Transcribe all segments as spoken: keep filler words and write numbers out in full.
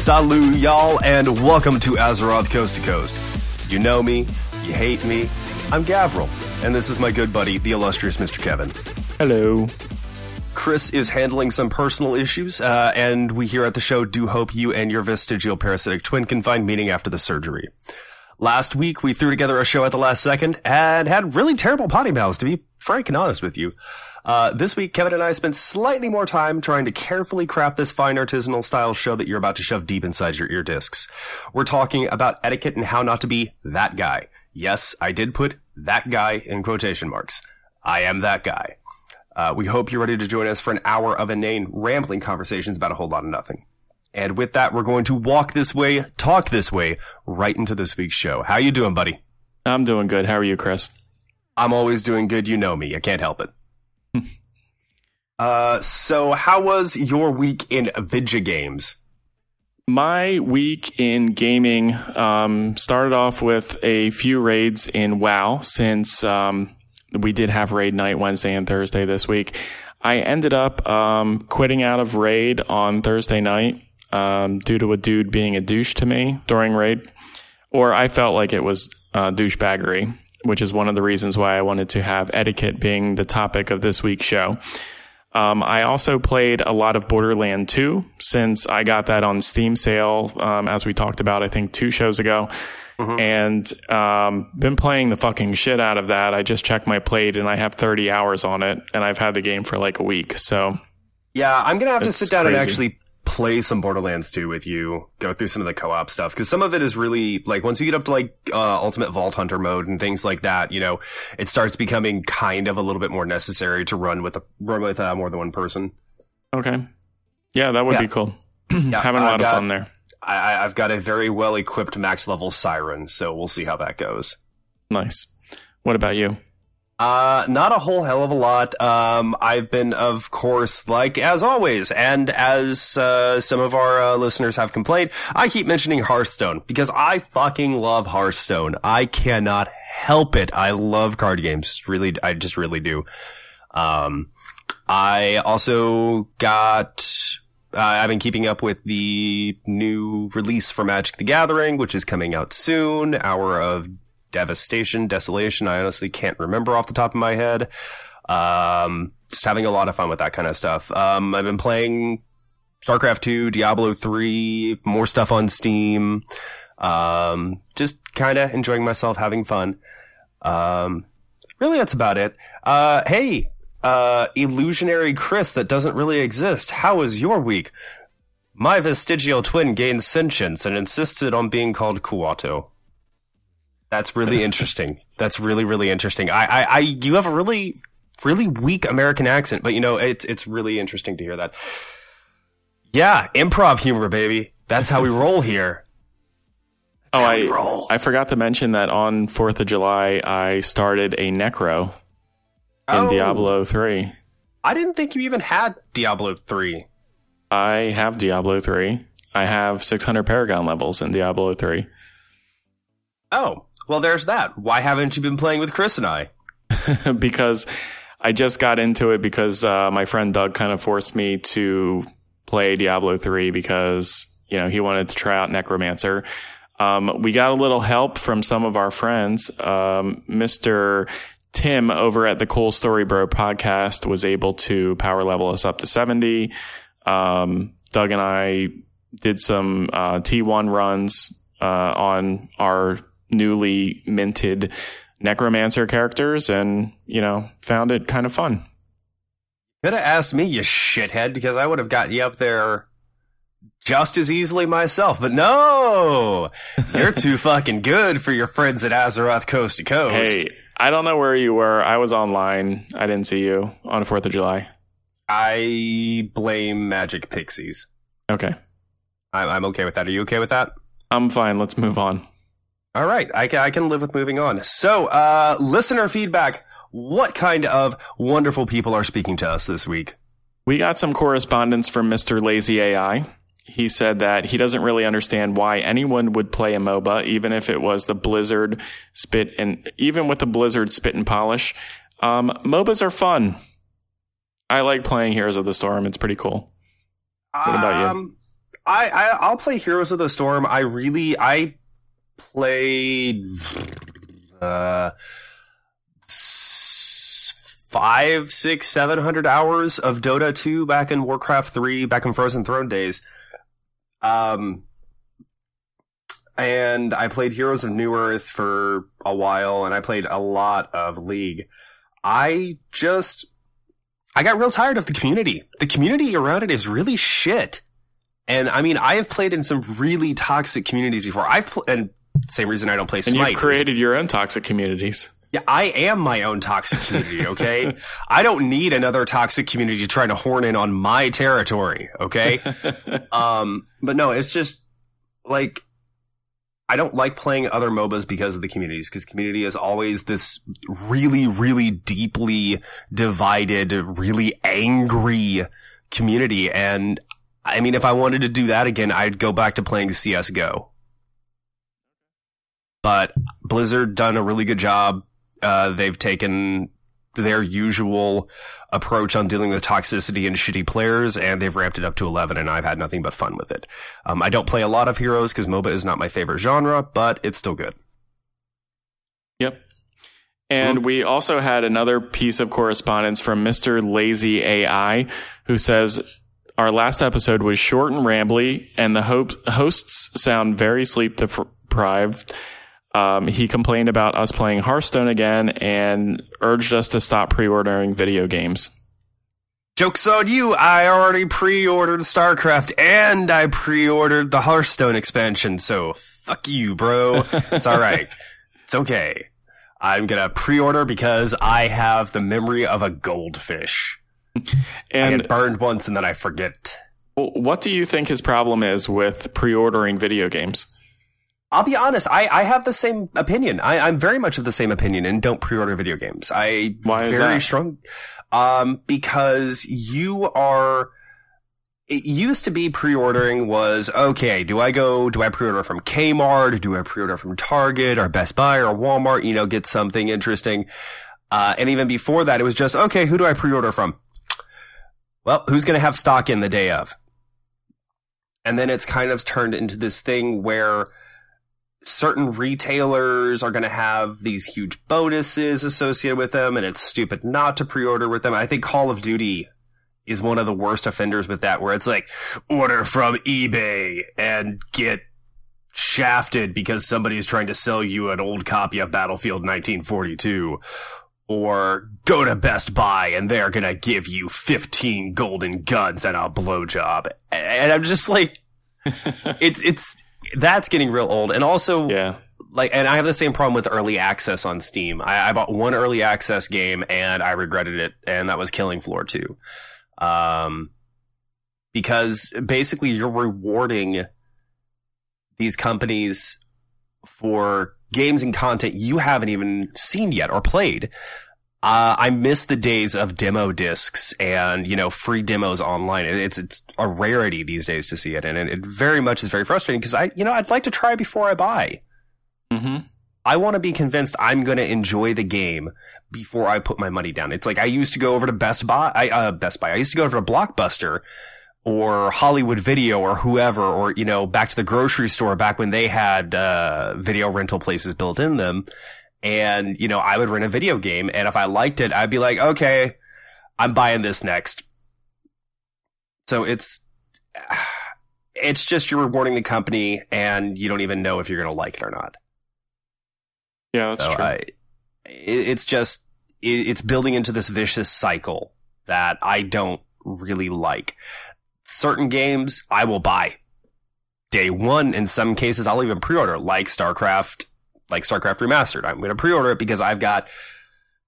Salut, y'all, and welcome to Azeroth Coast to Coast. You know me, you hate me, I'm Gavrill, and this is my good buddy, the illustrious Mister Kevin. Hello. Chris is handling some personal issues, uh, and we here at the show do hope you and your vestigial parasitic twin can find meaning after the surgery. Last week, we threw together a show at the last second and had really terrible potty mouths, to be frank and honest with you. Uh, this week, Kevin and I spent slightly more time trying to carefully craft this fine artisanal style show that you're about to shove deep inside your ear discs. We're talking about etiquette and how not to be that guy. Yes, I did put that guy in quotation marks. I am that guy. Uh, we hope you're ready to join us for an hour of inane, rambling conversations about a whole lot of nothing. And with that, we're going to walk this way, talk this way, right into this week's show. How you doing, buddy? I'm doing good. How are you, Chris? I'm always doing good. You know me. I can't help it. uh, so how was your week in video games? My week in gaming um, started off with a few raids in WoW, since um, we did have raid night Wednesday and Thursday this week. I ended up um, quitting out of raid on Thursday night um, due to a dude being a douche to me during raid, or I felt like it was uh, douchebaggery, which is one of the reasons why I wanted to have etiquette being the topic of this week's show. Um, I also played a lot of Borderlands two, since I got that on Steam sale, um, as we talked about, I think, two shows ago. Mm-hmm. And um, been playing the fucking shit out of that. I just checked my plate, and I have thirty hours on it, and I've had the game for like a week. So, yeah, I'm going to have to sit down crazy. and actually play some Borderlands two with you, go through some of the co-op stuff, because some of it is really, like, once you get up to, like, uh, Ultimate Vault Hunter mode and things like that, you know, it starts becoming kind of a little bit more necessary to run with a, run with uh, more than one person. Okay. Yeah, that would yeah. be cool. yeah, Having a lot I've of got, fun there. I, I've got a very well-equipped max-level siren, so we'll see how that goes. Nice. What about you? Uh, not a whole hell of a lot. Um, I've been, of course, like as always, and as uh, some of our uh, listeners have complained, I keep mentioning Hearthstone because I fucking love Hearthstone. I cannot help it. I love card games. Really, I just really do. Um, I also got... Uh, I've been keeping up with the new release for Magic the Gathering, which is coming out soon. Hour of Devastation, Desolation. I honestly can't remember off the top of my head. Um, just having a lot of fun with that kind of stuff. Um, I've been playing StarCraft two, Diablo three, more stuff on Steam. Um, just kind of enjoying myself, having fun. Um, really, that's about it. Uh, hey, uh, illusionary Chris that doesn't really exist. How was your week? My vestigial twin gained sentience and insisted on being called Kuato. That's really interesting. That's really, really interesting. I, I, I, you have a really, really weak American accent, but you know, it's, it's really interesting to hear that. Yeah. Improv humor, baby. That's how we roll here. That's oh, how I, we roll. I forgot to mention that on fourth of July, I started a necro oh, in Diablo three. I didn't think you even had Diablo three. I have Diablo three. I have six hundred Paragon levels in Diablo three. Oh. Well, there's that. Why haven't you been playing with Chris and I? Because I just got into it because uh, my friend Doug kind of forced me to play Diablo three because, you know, he wanted to try out Necromancer. Um, we got a little help from some of our friends. Um, Mister Tim over at the Cool Story Bro podcast was able to power level us up to seventy. Um, Doug and I did some uh, T one runs uh, on our newly minted Necromancer characters, and you know, found it kind of fun. Could have asked me, you shithead, because I would have gotten you up there just as easily myself, but no, you're too fucking good for your friends at Azeroth Coast to Coast. Hey, I don't know where you were. I was online. I didn't see you on fourth of July. I blame Magic Pixies. Okay. I'm, I'm okay with that. Are you okay with that? I'm fine. Let's move on. All right, I can, I can live with moving on. So, uh, listener feedback. What kind of wonderful people are speaking to us this week? We got some correspondence from Mister Lazy A I. He said that he doesn't really understand why anyone would play a MOBA, even if it was the Blizzard Spit and even with the Blizzard Spit and Polish. Um, MOBAs are fun. I like playing Heroes of the Storm. It's pretty cool. What um, about you? I, I I'll play Heroes of the Storm. I really I played uh five, six, seven hundred hours of Dota two back in Warcraft three, back in Frozen Throne days. Um, and I played Heroes of New Earth for a while, and I played a lot of League. I just I got real tired of the community. The community around it is really shit. And I mean, I have played in some really toxic communities before. I've pl- and same reason I don't play Smite. And you've created your own toxic communities. Yeah, I am my own toxic community, okay? I don't need another toxic community trying to horn in on my territory, okay? um, but no, it's just, like, I don't like playing other MOBAs because of the communities, because community is always this really, really deeply divided, really angry community. And, I mean, if I wanted to do that again, I'd go back to playing C S G O. But Blizzard done a really good job. Uh, they've taken their usual approach on dealing with toxicity and shitty players, and they've ramped it up to eleven, and I've had nothing but fun with it. Um, I don't play a lot of Heroes because MOBA is not my favorite genre, but it's still good. Yep. And mm-hmm. we also had another piece of correspondence from Mister Lazy A I, who says, our last episode was short and rambly, and the ho- hosts sound very sleep deprived. Um, he complained about us playing Hearthstone again and urged us to stop pre-ordering video games. Joke's on you. I already pre-ordered StarCraft and I pre-ordered the Hearthstone expansion, so fuck you, bro. It's all right. It's okay. I'm going to pre-order because I have the memory of a goldfish. And I get burned once and then I forget. What do you think his problem is with pre-ordering video games? I'll be honest. I, I have the same opinion. I, I'm very much of the same opinion and don't pre-order video games. I Why is very that? strong, um, because you are. It used to be pre-ordering was okay. Do I go? Do I pre-order from Kmart? Do I pre-order from Target or Best Buy or Walmart? You know, get something interesting. Uh, and even before that, it was just okay. Who do I pre-order from? Well, who's going to have stock in the day of? And then it's kind of turned into this thing where certain retailers are going to have these huge bonuses associated with them, and it's stupid not to pre-order with them. I think Call of Duty is one of the worst offenders with that, where it's like, order from eBay and get shafted because somebody is trying to sell you an old copy of Battlefield nineteen forty-two, or go to Best Buy and they're going to give you fifteen golden guns and a blowjob. And I'm just like, it's, it's, that's getting real old. And also, yeah. like, and I have the same problem with early access on Steam. I, I bought one early access game and I regretted it, and that was Killing Floor two. Um, because basically you're rewarding these companies for games and content you haven't even seen yet or played. Uh, I miss the days of demo discs and, you know, free demos online. It's it's a rarity these days to see it, and it, it very much is very frustrating because I, you know, I'd like to try before I buy. Mm-hmm. I want to be convinced I'm going to enjoy the game before I put my money down. It's like I used to go over to Best Buy, I, uh, Best Buy. I used to go over to Blockbuster or Hollywood Video or whoever, or you know, back to the grocery store back when they had uh, video rental places built in them. And, you know, I would rent a video game, and if I liked it, I'd be like, okay, I'm buying this next. So it's it's just you're rewarding the company, and you don't even know if you're going to like it or not. Yeah, that's so true. I, it, it's just, it, it's building into this vicious cycle that I don't really like. Certain games I will buy day one. In some cases, I'll even pre-order, like StarCraft. Like StarCraft Remastered. I'm going to pre-order it because I've got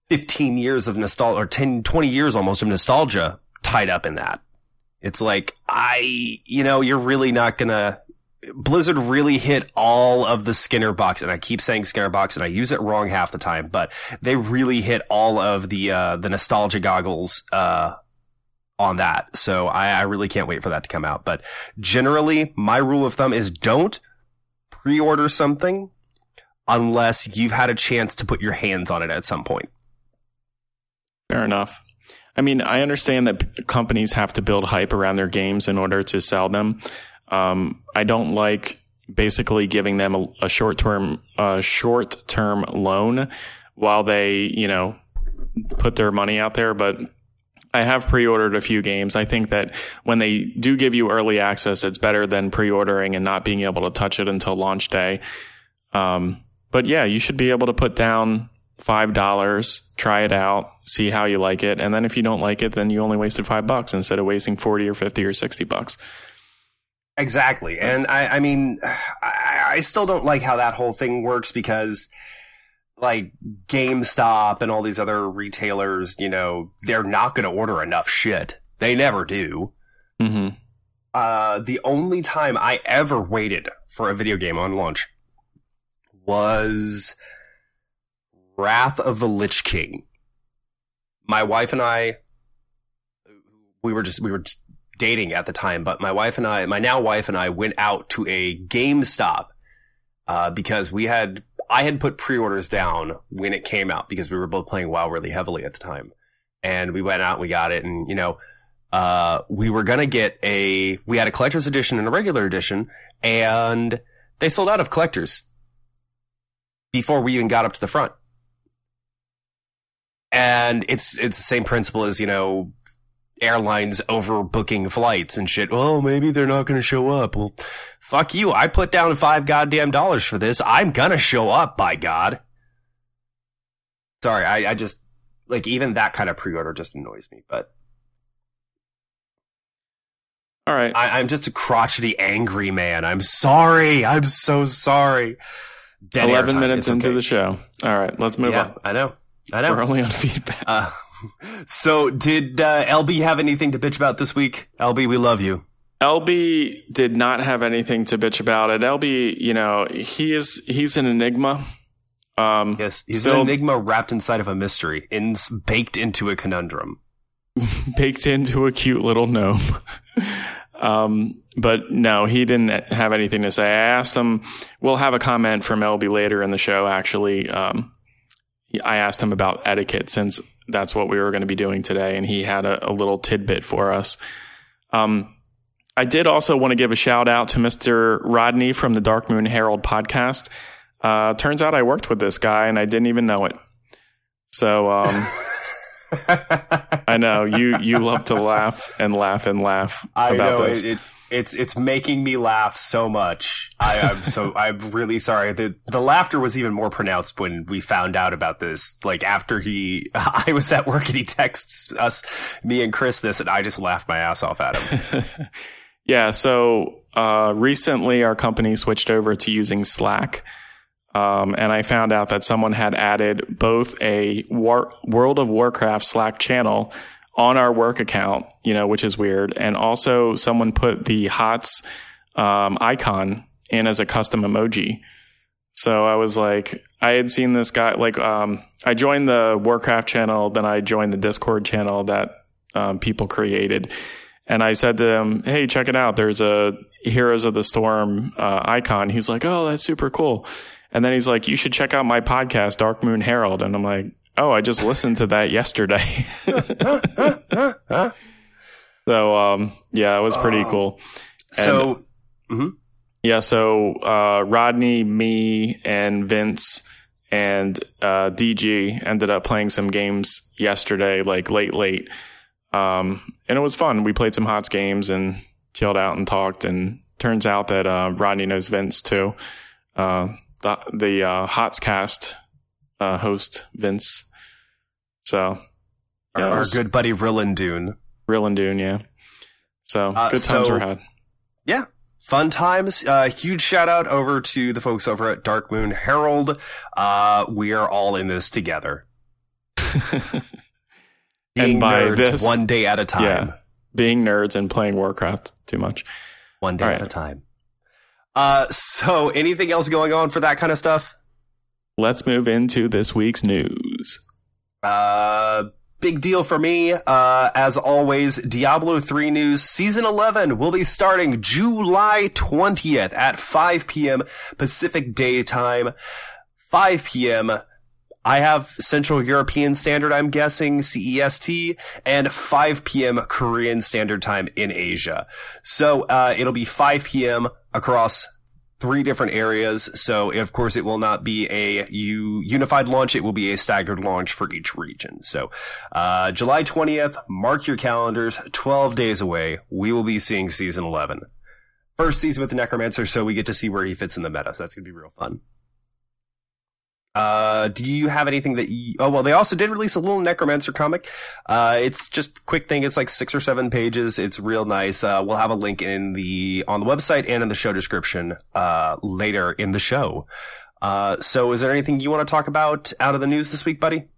fifteen years of nostalgia, or ten, twenty years almost of nostalgia tied up in that. It's like, I, you know, you're really not going to... Blizzard really hit all of the Skinner box, and I keep saying Skinner box, and I use it wrong half the time, but they really hit all of the uh, the nostalgia goggles uh, on that. So I, I really can't wait for that to come out. But generally, my rule of thumb is don't pre-order something unless you've had a chance to put your hands on it at some point. Fair enough. I mean, I understand that companies have to build hype around their games in order to sell them. Um, I don't like basically giving them a, a short term, uh, short term loan while they, you know, put their money out there. But I have pre-ordered a few games. I think that when they do give you early access, it's better than pre-ordering and not being able to touch it until launch day. Um, but yeah, you should be able to put down five dollars, try it out, see how you like it. And then if you don't like it, then you only wasted five bucks instead of wasting forty or fifty or sixty bucks. Exactly. And I, I mean, I, I still don't like how that whole thing works because like GameStop and all these other retailers, you know, they're not going to order enough shit. They never do. Mm-hmm. Uh, the only time I ever waited for a video game on launch was Wrath of the Lich King. My wife and I, we were just, we were just dating at the time, but my wife and I, my now wife and I went out to a GameStop uh, because we had, I had put pre-orders down when it came out because we were both playing WoW really heavily at the time. And we went out and we got it. And, you know, uh, we were going to get a, we had a collector's edition and a regular edition, and they sold out of collectors before we even got up to the front. And it's it's the same principle as, you know, airlines overbooking flights and shit. Well, maybe they're not going to show up. Well, fuck you. I put down five goddamn dollars for this. I'm going to show up, by God. Sorry, I, I just, like, even that kind of pre-order just annoys me, but. All right. I, I'm just a crotchety, angry man. I'm sorry. I'm so sorry. Dead eleven minutes into okay. the show. All right, let's move yeah, on. I know. I know. We're only on feedback. Uh, so did uh, L B have anything to bitch about this week? L B, we love you. L B did not have anything to bitch about. It. L B, you know, he is he's an enigma. Um, yes, he's still, an enigma wrapped inside of a mystery, in, baked into a conundrum. Baked into a cute little gnome. um, but no, he didn't have anything to say. I asked him, we'll have a comment from L B later in the show, actually. Um I asked him about etiquette since that's what we were going to be doing today. And he had a, a little tidbit for us. Um, I did also want to give a shout out to Mister Rodney from the Dark Moon Herald podcast. Uh, turns out I worked with this guy and I didn't even know it. So um, I know you, you love to laugh and laugh and laugh. I about know this. It, it, it's, it's making me laugh so much. I, I'm so I'm really sorry. The the laughter was even more pronounced when we found out about this. Like after he, I was at work and he texts us, me and Chris, this, and I just laughed my ass off at him. yeah. So uh, recently, our company switched over to using Slack, um, and I found out that someone had added both a War- World of Warcraft Slack channel on our work account, you know, which is weird, and also someone put the HOTS um, icon in as a custom emoji. So I was like, I had seen this guy, like, um, I joined the Warcraft channel, then I joined the Discord channel that um, people created. And I said to him, hey, check it out. There's a Heroes of the Storm uh, icon. He's like, oh, that's super cool. And then he's like, you should check out my podcast, Dark Moon Herald. And I'm like, oh, I just listened to that yesterday. So, um, yeah, it was pretty cool. And, so, mm-hmm. Yeah, so uh, Rodney, me, and Vince and uh, D G ended up playing some games yesterday, like late, late. Um, and it was fun. We played some HOTS games and chilled out and talked. And turns out that uh, Rodney knows Vince, too. Uh, the the uh, HOTS cast uh, host, Vince. So yeah, our, was, our good buddy, Rill and Dune. Rill and Dune, yeah. So uh, good times so, were had. Yeah. Fun times. Uh, huge shout out over to the folks over at Dark Moon Herald. Uh, we are all in this together. Being and by nerds this, one day at a time. Yeah, being nerds and playing Warcraft too much. One day all at right. a time. Uh, so anything else going on for that kind of stuff? Let's move into this week's news. Uh... Big deal for me, uh, as always, Diablo three news. Season eleven will be starting July twentieth at five p.m. Pacific Daytime, five p.m. I have Central European Standard, I'm guessing, C E S T, and five p.m. Korean Standard Time in Asia. So uh, it'll be five p.m. across three different areas. So, of course, it will not be a u- unified launch. It will be a staggered launch for each region. So uh, July twentieth, mark your calendars, twelve days away. We will be seeing Season eleven. First season with the Necromancer, so we get to see where he fits in the meta. So that's going to be real fun. Uh, do you have anything that you, oh, well, they also did release a little Necromancer comic. Uh, it's just a quick thing. It's like six or seven pages. It's real nice. Uh, we'll have a link in the, on the website and in the show description, uh, later in the show. Uh, so is there anything you want to talk about out of the news this week, buddy?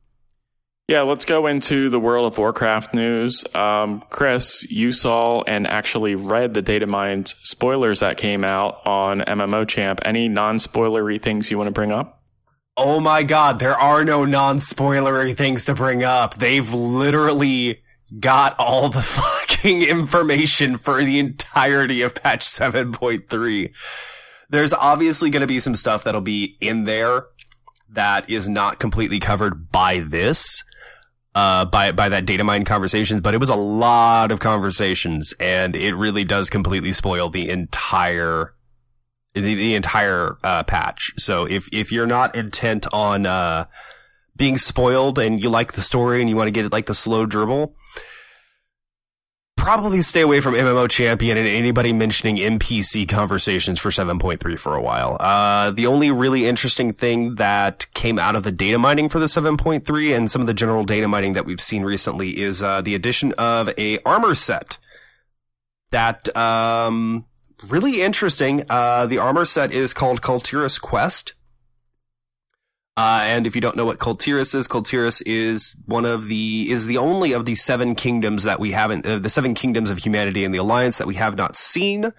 Yeah, let's go into the World of Warcraft news. Um, Chris, you saw and actually read the Datamined spoilers that came out on M M O Champ. Any non-spoilery things you want to bring up? Oh my God, there are no non-spoilery things to bring up. They've literally got all the fucking information for the entirety of patch seven point three. There's obviously going to be some stuff that'll be in there that is not completely covered by this, uh, by, by that data mine conversations, but it was a lot of conversations and it really does completely spoil the entire The, the entire uh, patch. So if if you're not intent on uh, being spoiled and you like the story and you want to get it like the slow dribble, probably stay away from M M O Champion and anybody mentioning N P C conversations for seven point three for a while. Uh, the only really interesting thing that came out of the data mining for the seven point three and some of the general data mining that we've seen recently is uh, the addition of a armor set that... Um, really interesting. Uh, the armor set is called Kul Tiras Quest. Uh, and if you don't know what Kul Tiras is, Kul Tiras is one of the, is the only of the seven kingdoms that we haven't, uh, the seven kingdoms of humanity and the Alliance that we have not seen,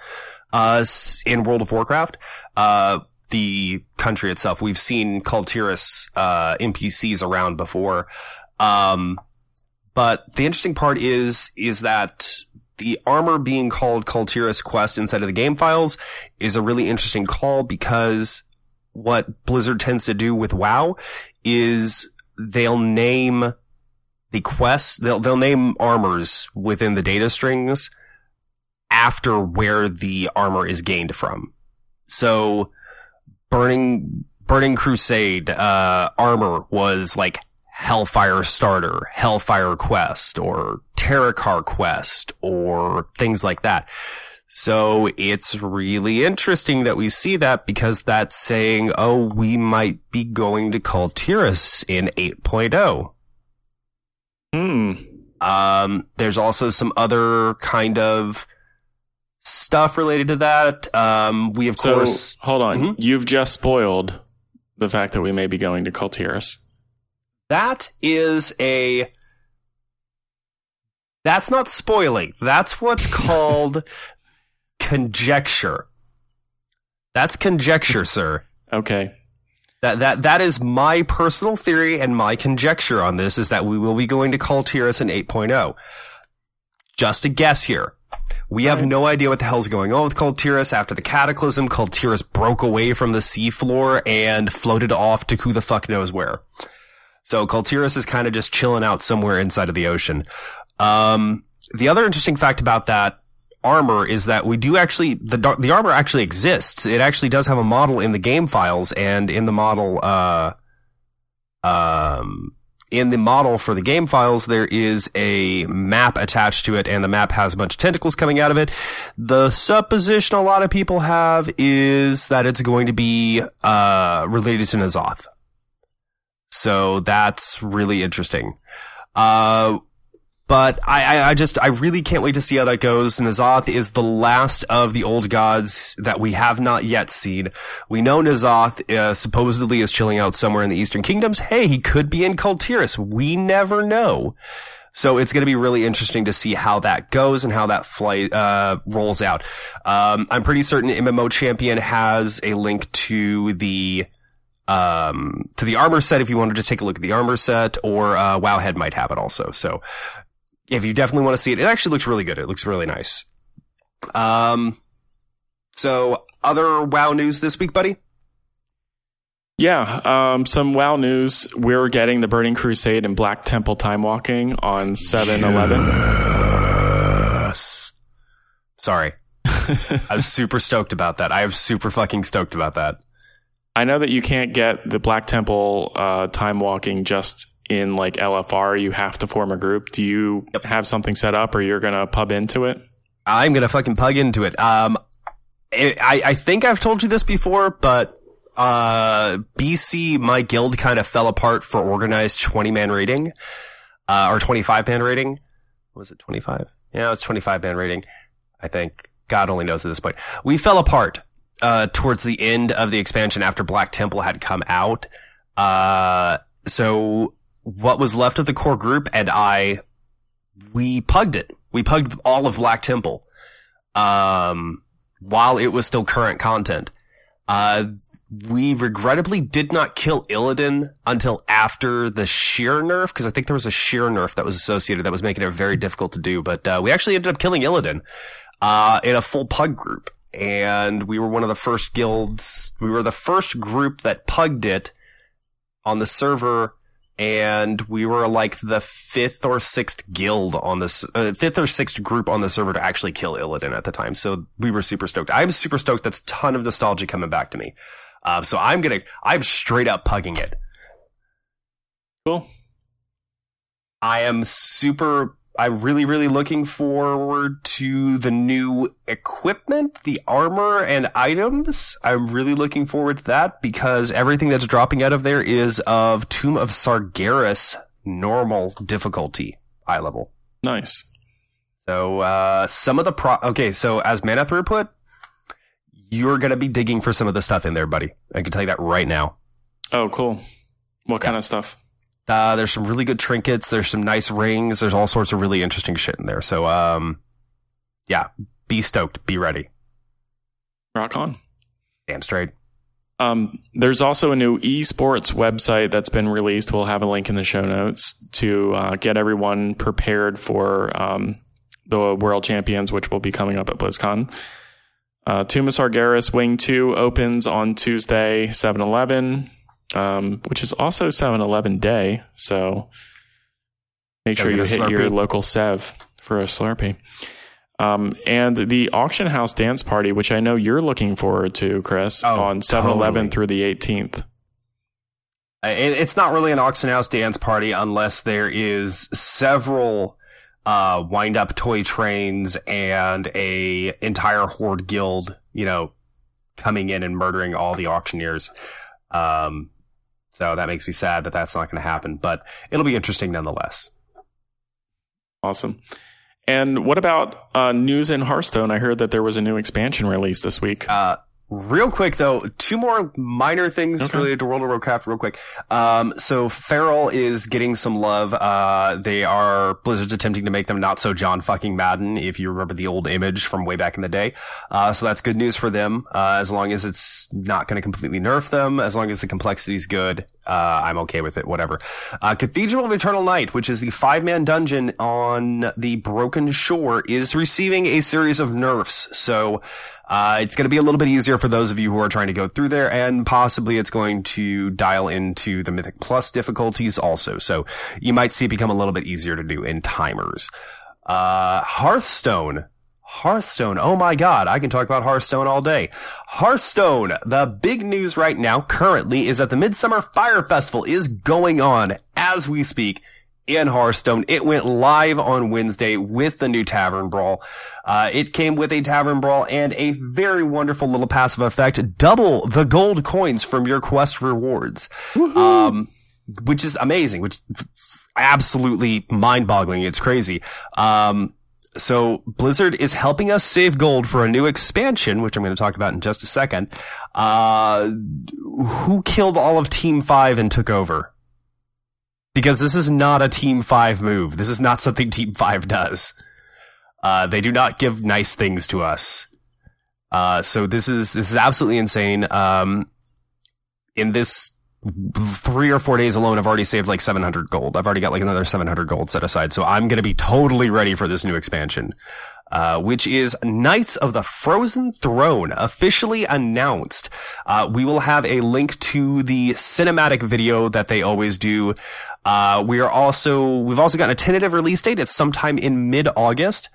uh, in World of Warcraft. Uh, the country itself, we've seen Kul Tiras, uh, N P Cs around before. Um, but the interesting part is, is that, the armor being called Kul Tiras Quest inside of the game files is a really interesting call because what Blizzard tends to do with WoW is they'll name the quests, they'll, they'll name armors within the data strings after where the armor is gained from. So Burning, Burning Crusade, uh, armor was like Hellfire Starter, Hellfire Quest, or Terrakar Quest, or things like that. So it's really interesting that we see that because that's saying, oh, we might be going to Kul Tiras in eight point oh. Hmm. Um, there's also some other kind of stuff related to that. Um, we, of so, course... hold on. Mm-hmm. You've just spoiled the fact that we may be going to Kul Tiras. That is a... That's not spoiling. That's what's called conjecture. That's conjecture, sir. Okay. That that that is my personal theory and my conjecture on this is that we will be going to Kul Tiras in eight point oh. Just a guess here. We have no idea what the hell's going on with Kul Tiras after the Cataclysm. Kul Tiras broke away from the seafloor and floated off to who the fuck knows where. So Kul Tiras is kind of just chilling out somewhere inside of the ocean. Um, the other interesting fact about that armor is that we do actually, the the armor actually exists. It actually does have a model in the game files and in the model, uh, um, in the model for the game files, there is a map attached to it and the map has a bunch of tentacles coming out of it. The supposition a lot of people have is that it's going to be, uh, related to N'Zoth. So that's really interesting. Uh, But I, I, I just, I really can't wait to see how that goes. N'Zoth is the last of the old gods that we have not yet seen. We know N'Zoth uh, supposedly is chilling out somewhere in the Eastern Kingdoms. Hey, he could be in Kul Tiras. We never know. So it's going to be really interesting to see how that goes and how that flight uh, rolls out. Um, I'm pretty certain M M O Champion has a link to the, um, to the armor set if you want to just take a look at the armor set, or uh, Wowhead might have it also. So, if you definitely want to see it, it actually looks really good. It looks really nice. Um, so other WoW news this week, buddy? Yeah, um, some WoW news. We're getting the Burning Crusade and Black Temple time walking on seven eleven. Yes. Sorry. I'm super stoked about that. I am super fucking stoked about that. I know that you can't get the Black Temple uh, time walking just in like L F R. You have to form a group. Do you yep. have something set up, or you're going to pub into it? I'm going to fucking pug into it. Um, it, I, I think I've told you this before, but... Uh, B C, my guild kind of fell apart for organized twenty-man raiding, uh, or twenty-five-man raiding. Was it twenty-five? Yeah, it was twenty-five-man raiding, I think. God only knows at this point. We fell apart uh, towards the end of the expansion after Black Temple had come out. Uh, so what was left of the core group and I, we pugged it. We pugged all of Black Temple um, while it was still current content. Uh, We regrettably did not kill Illidan until after the sheer nerf, because I think there was a sheer nerf that was associated that was making it very difficult to do. But uh, we actually ended up killing Illidan uh, in a full pug group. And we were one of the first guilds. We were the first group that pugged it on the server. And we were like the fifth or sixth guild on this, uh, fifth or sixth group on the server to actually kill Illidan at the time. So we were super stoked. I'm super stoked. That's a ton of nostalgia coming back to me. Uh, so I'm gonna, I'm straight up pugging it. Cool. I am super, I'm really, really looking forward to the new equipment, the armor and items. I'm really looking forward to that because everything that's dropping out of there is of Tomb of Sargeras normal difficulty, high level. Nice. So uh, some of the, pro- okay, so as mana throughput, you're going to be digging for some of the stuff in there, buddy. I can tell you that right now. Oh, cool. What yeah. kind of stuff? Uh, there's some really good trinkets. There's some nice rings. There's all sorts of really interesting shit in there. So, um, yeah, be stoked. Be ready. Rock on. Damn straight. Um, there's also a new esports website that's been released. We'll have a link in the show notes to uh, get everyone prepared for um, the World Champions, which will be coming up at BlizzCon. Uh, Tomb of Sargeras Wing two opens on Tuesday, seven eleven, um, which is also seven eleven day. So make sure you hit Slurpee. Your local Sev for a Slurpee. Um, and the Auction House Dance Party, which I know you're looking forward to, Chris, oh, on seven eleven totally. Through the eighteenth. It's not really an Auction House Dance Party unless there is several... Uh, wind up toy trains and a entire horde guild, you know, coming in and murdering all the auctioneers. Um, so that makes me sad that that's not going to happen, but it'll be interesting nonetheless. Awesome. And what about uh, news in Hearthstone? I heard that there was a new expansion released this week. Uh, real quick though, two more minor things okay. related to World of Warcraft real quick. Um, so Feral is getting some love. Uh, they are, Blizzard's attempting to make them not so John fucking Madden, if you remember the old image from way back in the day. Uh, so that's good news for them. Uh, as long as it's not going to completely nerf them, as long as the complexity's good, uh, I'm okay with it, whatever. Uh, Cathedral of Eternal Night, which is the five-man dungeon on the Broken Shore, is receiving a series of nerfs. So, Uh, it's going to be a little bit easier for those of you who are trying to go through there, and possibly it's going to dial into the Mythic Plus difficulties also. So you might see it become a little bit easier to do in timers. Uh, Hearthstone. Hearthstone. Oh my God. I can talk about Hearthstone all day. Hearthstone. The big news right now currently is that the Midsummer Fire Festival is going on as we speak. In Hearthstone, it went live on Wednesday with the new Tavern Brawl. Uh, it came with a Tavern Brawl and a very wonderful little passive effect. Double the gold coins from your quest rewards. Woohoo. Um, which is amazing, which absolutely mind-boggling. It's crazy. Um, so Blizzard is helping us save gold for a new expansion, which I'm going to talk about in just a second. Uh, who killed all of Team five and took over? Because this is not a Team five move. This is not something Team five does. Uh, they do not give nice things to us. Uh, so this is this is absolutely insane. Um, in this three or four days alone, I've already saved like seven hundred gold. I've already got like another seven hundred gold set aside. So I'm going to be totally ready for this new expansion, uh, which is Knights of the Frozen Throne, officially announced. Uh, we will have a link to the cinematic video that they always do. Uh, we are also, we've also got a tentative release date. It's sometime in mid-August.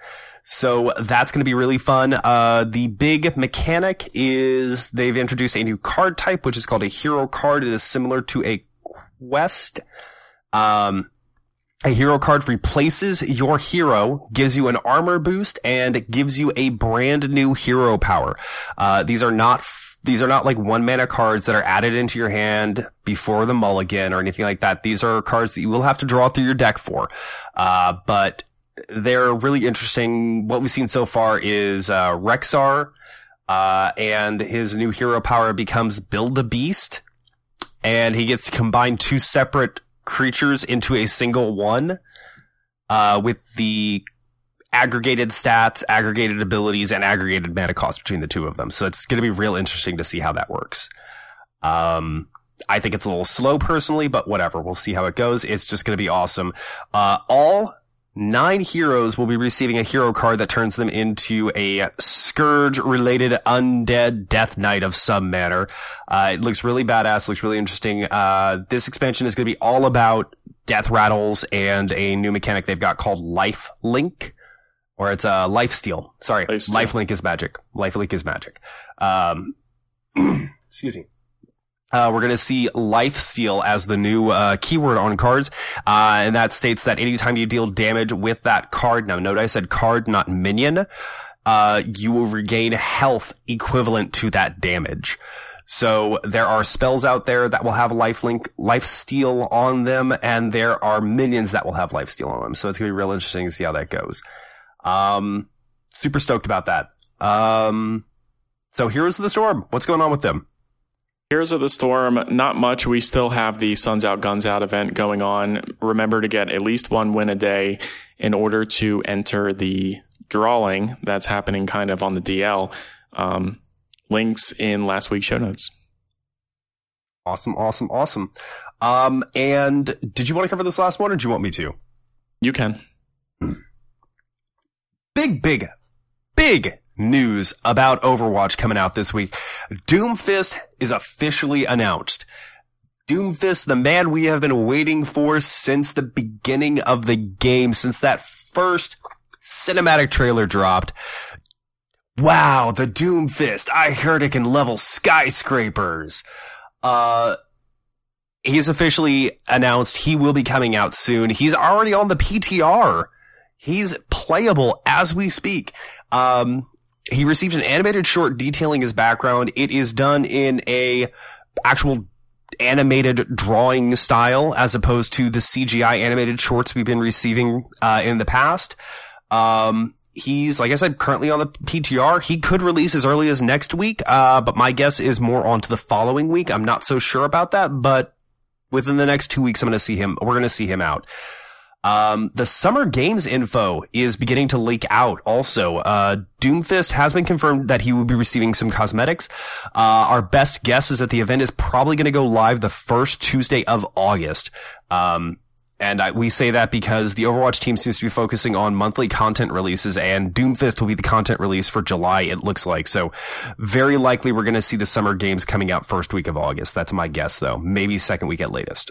So that's going to be really fun. Uh, the big mechanic is they've introduced a new card type, which is called a hero card. It is similar to a quest. Um, a hero card replaces your hero, gives you an armor boost, and gives you a brand new hero power. Uh, these are not f- these are not like one mana cards that are added into your hand before the mulligan or anything like that. These are cards that you will have to draw through your deck for. Uh, but they're really interesting. What we've seen so far is uh, Rexxar, uh, and his new hero power becomes Build a Beast, and he gets to combine two separate creatures into a single one, uh, with the aggregated stats, aggregated abilities, and aggregated mana cost between the two of them. So it's going to be real interesting to see how that works. Um, I think it's a little slow personally, but whatever. We'll see how it goes. It's just going to be awesome. Uh, all Nine heroes will be receiving a hero card that turns them into a Scourge-related undead death knight of some manner. Uh, it looks really badass, looks really interesting. Uh, this expansion is going to be all about death rattles and a new mechanic they've got called Life Link. Or it's uh, Life Steal. Sorry, Life Steal. Life Link is magic. Life Link is magic. Um, excuse me. Uh, we're going to see Lifesteal as the new uh, keyword on cards. Uh, and that states that anytime you deal damage with that card, now note I said card, not minion, uh, you will regain health equivalent to that damage. So there are spells out there that will have lifelink, Lifesteal on them, and there are minions that will have Lifesteal on them. So it's going to be real interesting to see how that goes. Um, super stoked about that. Um, so Heroes of the Storm, what's going on with them? Heroes of the Storm, not much. We still have the Suns Out, Guns Out event going on. Remember to get at least one win a day in order to enter the drawing that's happening kind of on the D L. Um, links in last week's show notes. Awesome, awesome, awesome. Um, and did you want to cover this last one or do you want me to? You can. Big, big, big news about Overwatch coming out this week. Doomfist is officially announced. Doomfist, the man we have been waiting for since the beginning of the game, since that first cinematic trailer dropped. Wow, the Doomfist. I heard it can level skyscrapers. Uh, he's officially announced. He will be coming out soon. He's already on the P T R. He's playable as we speak. Um, He received an animated short detailing his background. It is done in a actual animated drawing style as opposed to the C G I animated shorts we've been receiving uh, in the past. Um, he's, like I said, currently on the P T R. He could release as early as next week, uh, but my guess is more onto the following week. I'm not so sure about that, but within the next two weeks, I'm going to see him. We're going to see him out. Um, the Summer Games info is beginning to leak out also. Uh, Doomfist has been confirmed that he will be receiving some cosmetics. Uh, our best guess is that the event is probably going to go live the first Tuesday of August. Um, and I, we say that because the Overwatch team seems to be focusing on monthly content releases, and Doomfist will be the content release for July, it looks like. So very likely we're going to see the Summer Games coming out first week of August. That's my guess, though. Maybe second week at latest.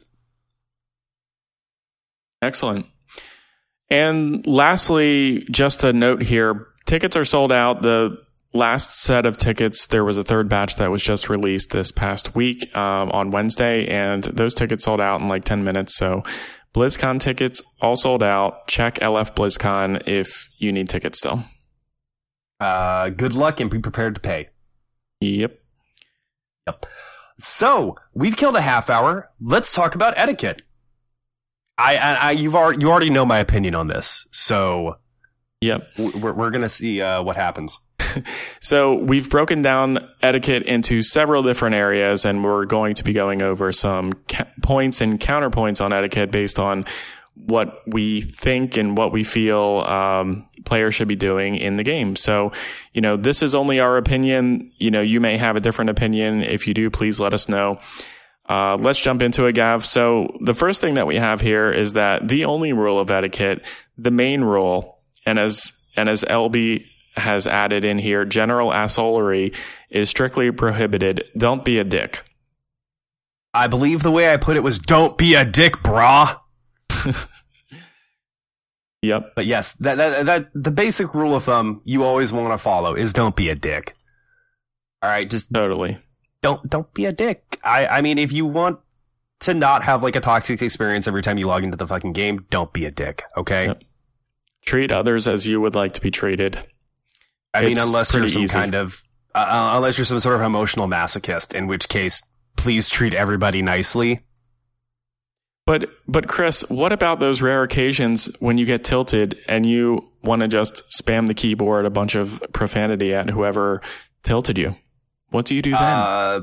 Excellent. And lastly, just a note here, tickets are sold out. The last set of tickets, there was a third batch that was just released this past week um, on Wednesday, and those tickets sold out in like ten minutes. So BlizzCon tickets all sold out. Check L F BlizzCon if you need tickets still. Uh, good luck and be prepared to pay. Yep. Yep. So we've killed a half hour. Let's talk about etiquette. I, I, I, you've already, you already know my opinion on this, so yep, we're we're gonna see uh, what happens. So we've broken down etiquette into several different areas, and we're going to be going over some ca- points and counterpoints on etiquette based on what we think and what we feel um, players should be doing in the game. So, you know, this is only our opinion. You know, you may have a different opinion. If you do, please let us know. Uh, let's jump into it, Gav. So the first thing that we have here is that the only rule of etiquette, the main rule, and as and as L B has added in here, general assholery is strictly prohibited. Don't be a dick. I believe the way I put it was, don't be a dick, brah. Yep. But yes, that, that that the basic rule of thumb you always want to follow is don't be a dick. All right, just totally. Don't don't be a dick. I, I mean, if you want to not have like a toxic experience every time you log into the fucking game, don't be a dick, okay? Yep. Treat others as you would like to be treated. I it's mean, unless you're some easy. kind of uh, unless you're some sort of emotional masochist, in which case, please treat everybody nicely. But but Chris, what about those rare occasions when you get tilted and you want to just spam the keyboard a bunch of profanity at whoever tilted you? What do you do then? Uh,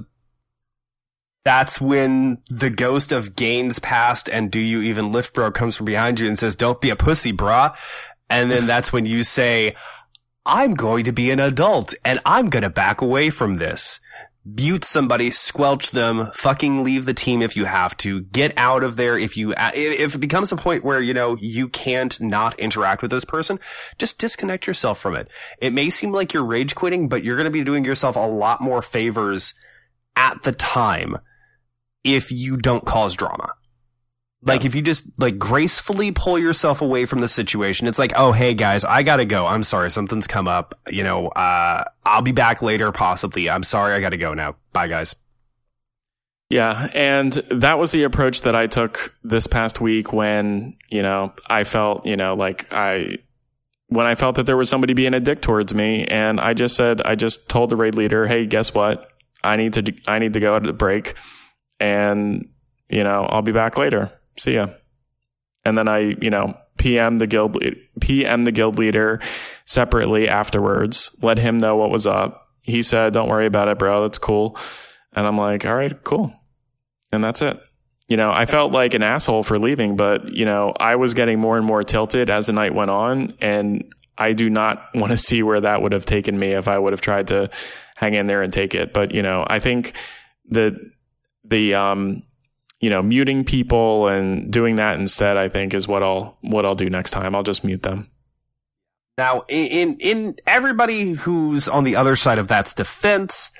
that's when the ghost of Gaines past and Do You Even Lift Bro comes from behind you and says, don't be a pussy, brah. And then that's when you say, I'm going to be an adult and I'm going to back away from this. Mute somebody, squelch them, fucking leave the team if you have to, get out of there. If you, if it becomes a point where, you know, you can't not interact with this person, just disconnect yourself from it. It may seem like you're rage quitting, but you're going to be doing yourself a lot more favors at the time if you don't cause drama. Like, if you just, like, gracefully pull yourself away from the situation, it's like, oh, hey, guys, I gotta go. I'm sorry. Something's come up. You know, uh, I'll be back later, possibly. I'm sorry. I gotta go now. Bye, guys. Yeah, and that was the approach that I took this past week when, you know, I felt, you know, like I... when I felt that there was somebody being a dick towards me, and I just said, I just told the raid leader, hey, guess what? I need to, I need to go to the break, and, you know, I'll be back later. See ya. And then I, you know, P M the guild, P M the guild leader separately afterwards, let him know what was up. He said, don't worry about it, bro. That's cool. And I'm like, all right, cool. And that's it. You know, I felt like an asshole for leaving, but, you know, I was getting more and more tilted as the night went on. And I do not want to see where that would have taken me if I would have tried to hang in there and take it. But, you know, I think the, the, um, you know, muting people and doing that instead, I think, is what I'll what I'll do next time. I'll just mute them. Now, in in everybody who's on the other side of that's defense,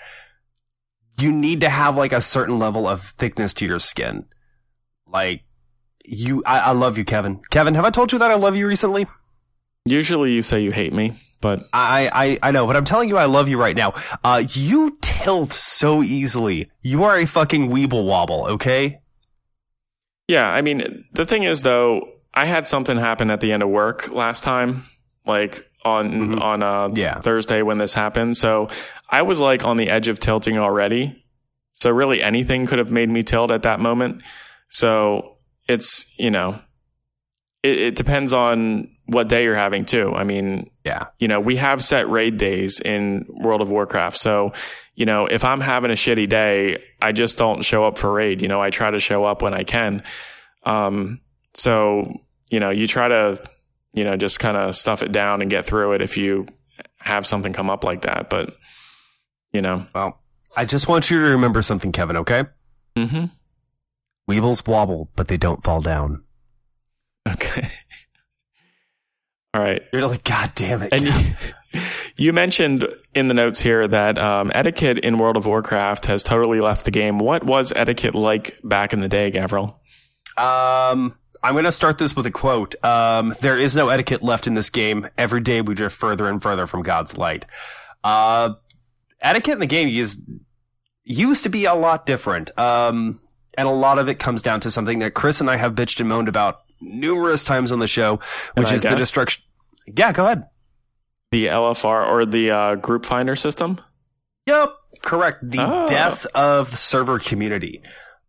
you need to have like a certain level of thickness to your skin. Like you, I, I love you, Kevin. Kevin, have I told you that I love you recently? Usually, you say you hate me, but I I, I know, but I'm telling you, I love you right now. Uh, you tilt so easily. You are a fucking weeble wobble, okay? Yeah, I mean, the thing is, though, I had something happen at the end of work last time, like on mm-hmm. on uh, yeah. Thursday when this happened. So I was like on the edge of tilting already. So really anything could have made me tilt at that moment. So it's, you know, it, it depends on what day you're having, too. I mean, yeah, you know, we have set raid days in World of Warcraft. So, you know, if I'm having a shitty day, I just don't show up for raid. You know, I try to show up when I can. Um, so, you know, you try to, you know, just kind of stuff it down and get through it if you have something come up like that. But, you know, well, I just want you to remember something, Kevin. OK, mm-hmm. Weebles wobble, but they don't fall down. OK. All right. You're like, God damn it. And you, you mentioned in the notes here that um, etiquette in World of Warcraft has totally left the game. What was etiquette like back in the day, Gavrill? Um, I'm going to start this with a quote. Um, there is no etiquette left in this game. Every day we drift further and further from God's light. Uh, etiquette in the game is, used to be a lot different. Um, and a lot of it comes down to something that Chris and I have bitched and moaned about numerous times on the show, which is guess? the destruction. Yeah, go ahead. The L F R or the uh, group finder system? Yep, correct. The oh. death of the server community.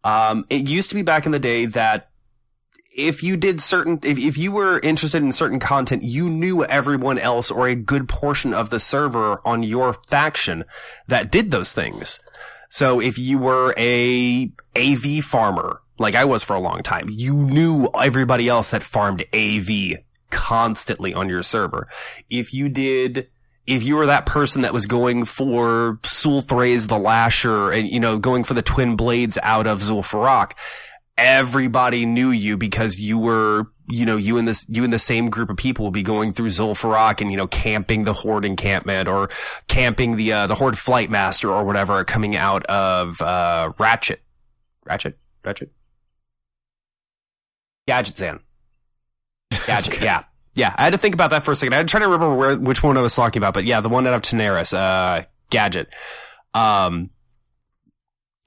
Um, it used to be back in the day that if you did certain, if, if you were interested in certain content, you knew everyone else or a good portion of the server on your faction that did those things. So if you were a A V farmer, like I was for a long time, you knew everybody else that farmed A V constantly on your server. If you did, if you were that person that was going for Sulthrae's the Lasher and, you know, going for the twin blades out of Zul'Farak, everybody knew you because you were, you know, you and this, you and the same group of people will be going through Zul'Farak and, you know, camping the Horde encampment or camping the, uh, the Horde Flightmaster or whatever coming out of, uh, Ratchet. Ratchet? Ratchet? Gadgetzan. Gadget, okay. Yeah. Yeah, I had to think about that for a second. I had to try to remember where, which one I was talking about, but yeah, the one out of Tenaris, uh, Gadget. Um,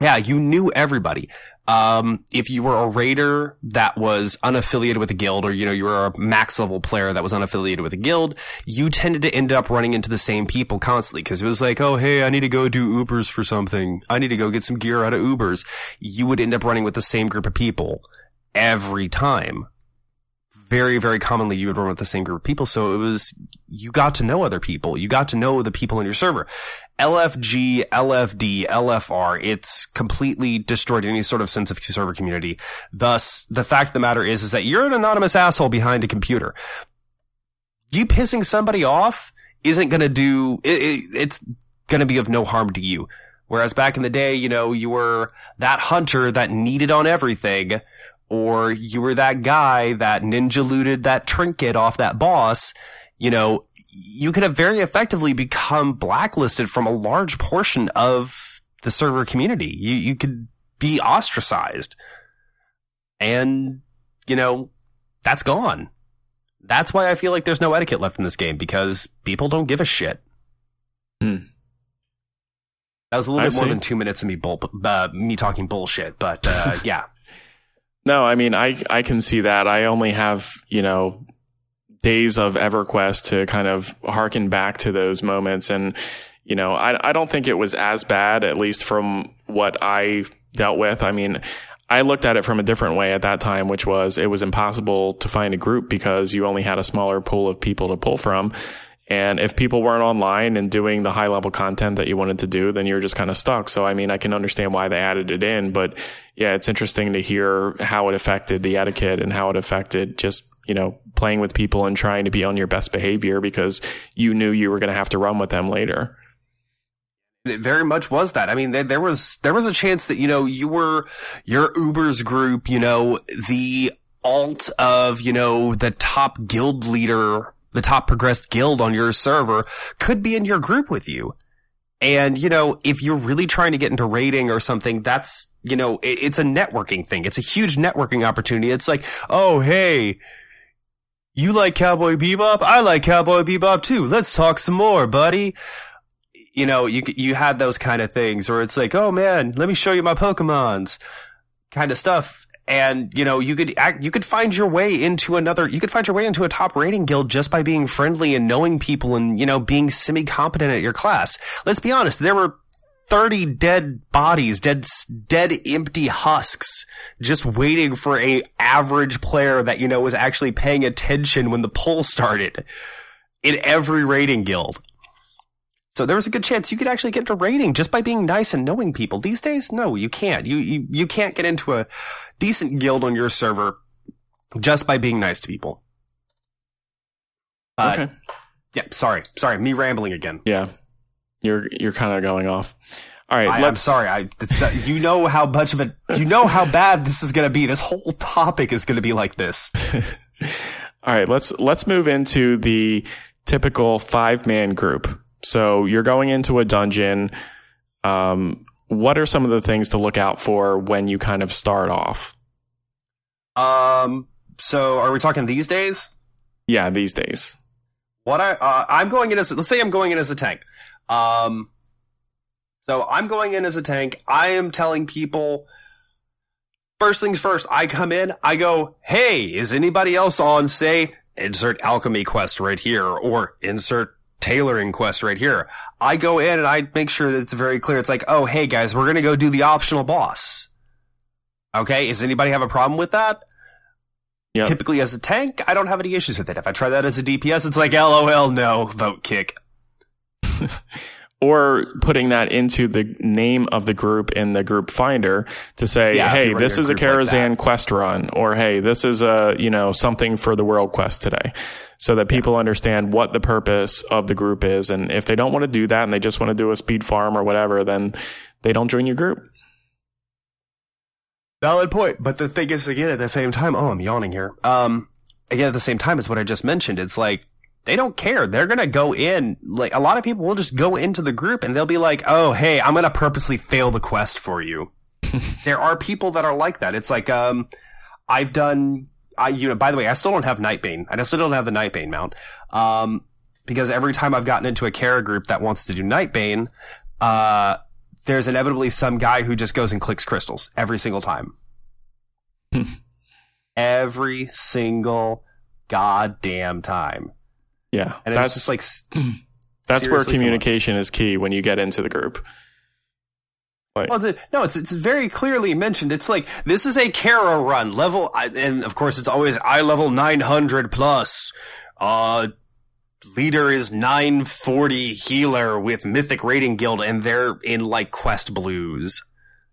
yeah, you knew everybody. Um, if you were a raider that was unaffiliated with a guild, or, you know, you were a max level player that was unaffiliated with a guild, you tended to end up running into the same people constantly because it was like, oh, hey, I need to go do Ubers for something. I need to go get some gear out of Ubers. You would end up running with the same group of people every time. Very, very commonly you would run with the same group of people. So it was, you got to know other people. You got to know the people in your server. L F G, L F D, L F R, it's completely destroyed any sort of sense of server community. Thus, the fact of the matter is, is that you're an anonymous asshole behind a computer. You pissing somebody off isn't going to do, it, it, it's going to be of no harm to you. Whereas back in the day, you know, you were that hunter that needed on everything. Or you were that guy that ninja looted that trinket off that boss, you know, you could have very effectively become blacklisted from a large portion of the server community. You you could be ostracized. And, you know, that's gone. That's why I feel like there's no etiquette left in this game, because people don't give a shit. Hmm. That was a little I bit see. more than two minutes of me, bull, uh, me talking bullshit, but uh, yeah. No, I mean, I, I can see that. I only have, you know, days of EverQuest to kind of harken back to those moments. And, you know, I, I don't think it was as bad, at least from what I dealt with. I mean, I looked at it from a different way at that time, which was it was impossible to find a group because you only had a smaller pool of people to pull from. And if people weren't online and doing the high level content that you wanted to do, then you're just kind of stuck. So, I mean, I can understand why they added it in, but yeah, it's interesting to hear how it affected the etiquette and how it affected just, you know, playing with people and trying to be on your best behavior because you knew you were going to have to run with them later. It very much was that. I mean, there, there was, there was a chance that, you know, you were your Uber's group, you know, the alt of, you know, the top guild leader, the top progressed guild on your server could be in your group with you. And, you know, if you're really trying to get into raiding or something, that's, you know, it, it's a networking thing. It's a huge networking opportunity. It's like, oh, hey, you like Cowboy Bebop? I like Cowboy Bebop too. Let's talk some more, buddy. You know, you, you had those kind of things where it's like, oh man, let me show you my Pokemons kind of stuff. And, you know, you could act, you could find your way into another, you could find your way into a top raiding guild just by being friendly and knowing people and, you know, being semi-competent at your class. Let's be honest. There were thirty dead bodies, dead, dead empty husks just waiting for a average player that, you know, was actually paying attention when the poll started in every raiding guild. So there was a good chance you could actually get into raiding just by being nice and knowing people. These days, no, you can't. You, you you can't get into a decent guild on your server just by being nice to people. Uh, okay. Yeah, sorry. Sorry, me rambling again. Yeah. You're you're kind of going off. All right, I, let's... I'm sorry. I it's, uh, you know how much of it you know how bad this is going to be. This whole topic is going to be like this. All right, let's let's move into the typical five-man group. So you're going into a dungeon. Um, what are some of the things to look out for when you kind of start off? Um. So are we talking these days? Yeah, these days. What I uh, I'm going in as let's say I'm going in as a tank. Um. So I'm going in as a tank. I am telling people. First things first. I come in. I go. Hey, is anybody else on? Say insert alchemy quest right here, or insert tailoring quest right here. I go in and I make sure that it's very clear. It's like, oh, hey guys, we're going to go do the optional boss. Okay. Does anybody have a problem with that? Yep. Typically as a tank, I don't have any issues with it. If I try that as a D P S, it's like, LOL, no, vote kick. or putting that into the name of the group in the group finder to say, yeah, hey, this is a Karazhan like quest run, or hey, this is a, you know, something for the world quest today, so that people yeah. understand what the purpose of the group is. And if they don't want to do that and they just want to do a speed farm or whatever, then they don't join your group. Valid point. But the thing is, again, at the same time, oh, I'm yawning here. Um, again, at the same time, it's what I just mentioned. It's like, they don't care. They're going to go in. Like, a lot of people will just go into the group and they'll be like, oh, hey, I'm going to purposely fail the quest for you. There are people that are like that. It's like, um, I've done, I, you know, by the way, I still don't have Nightbane. I still don't have the Nightbane mount. Um, because every time I've gotten into a Kara group that wants to do Nightbane, uh, there's inevitably some guy who just goes and clicks crystals every single time. Every single goddamn time. Yeah, and it's just like that's where communication is key when you get into the group. Like, well, it's, no, it's it's very clearly mentioned. It's like, this is a Kara run level, and of course it's always I level nine hundred plus. Uh, leader is nine forty healer with mythic raiding guild, and they're in like quest blues,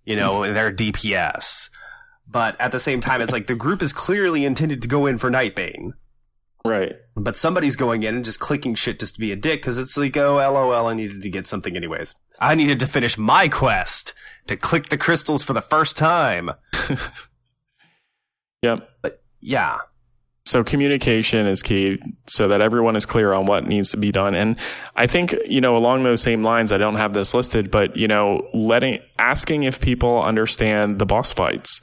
you know, and they're D P S. But at the same time, it's like the group is clearly intended to go in for Nightbane. Right. But somebody's going in and just clicking shit just to be a dick because it's like, oh, lol, I needed to get something anyways. I needed to finish my quest to click the crystals for the first time. Yep. But, yeah. So communication is key so that everyone is clear on what needs to be done. And I think, you know, along those same lines, I don't have this listed, but, you know, letting asking if people understand the boss fights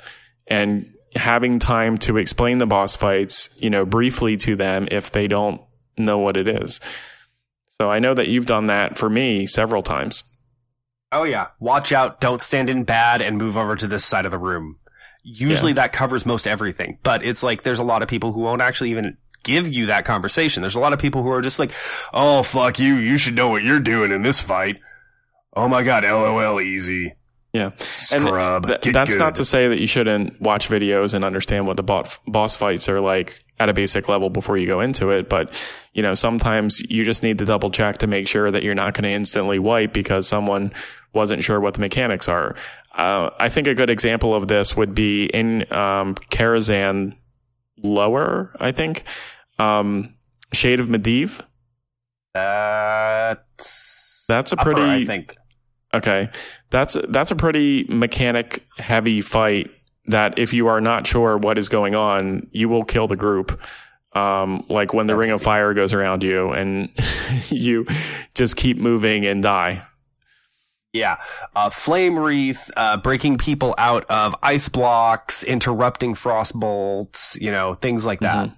and having time to explain the boss fights, you know, briefly to them if they don't know what it is. So I know that you've done that for me several times. Oh, yeah. Watch out. Don't stand in bad and move over to this side of the room. Usually yeah. that covers most everything. But it's like there's a lot of people who won't actually even give you that conversation. There's a lot of people who are just like, oh, fuck you. You should know what you're doing in this fight. Oh, my God. LOL. Easy. Yeah, Scrub, and th- that's good. Not to say that you shouldn't watch videos and understand what the bot- boss fights are like at a basic level before you go into it. But, you know, sometimes you just need to double check to make sure that you're not going to instantly wipe because someone wasn't sure what the mechanics are. Uh, I think a good example of this would be in um, Karazhan Lower, I think, um, Shade of Medivh. That's, that's a upper, pretty... I think. Okay, that's that's a pretty mechanic heavy fight that if you are not sure what is going on, you will kill the group. Um, like when the that's, Ring of Fire goes around you and you just keep moving and die. Yeah, uh, Flame Wreath, uh, breaking people out of ice blocks, interrupting frost bolts, you know, things like that. Mm-hmm.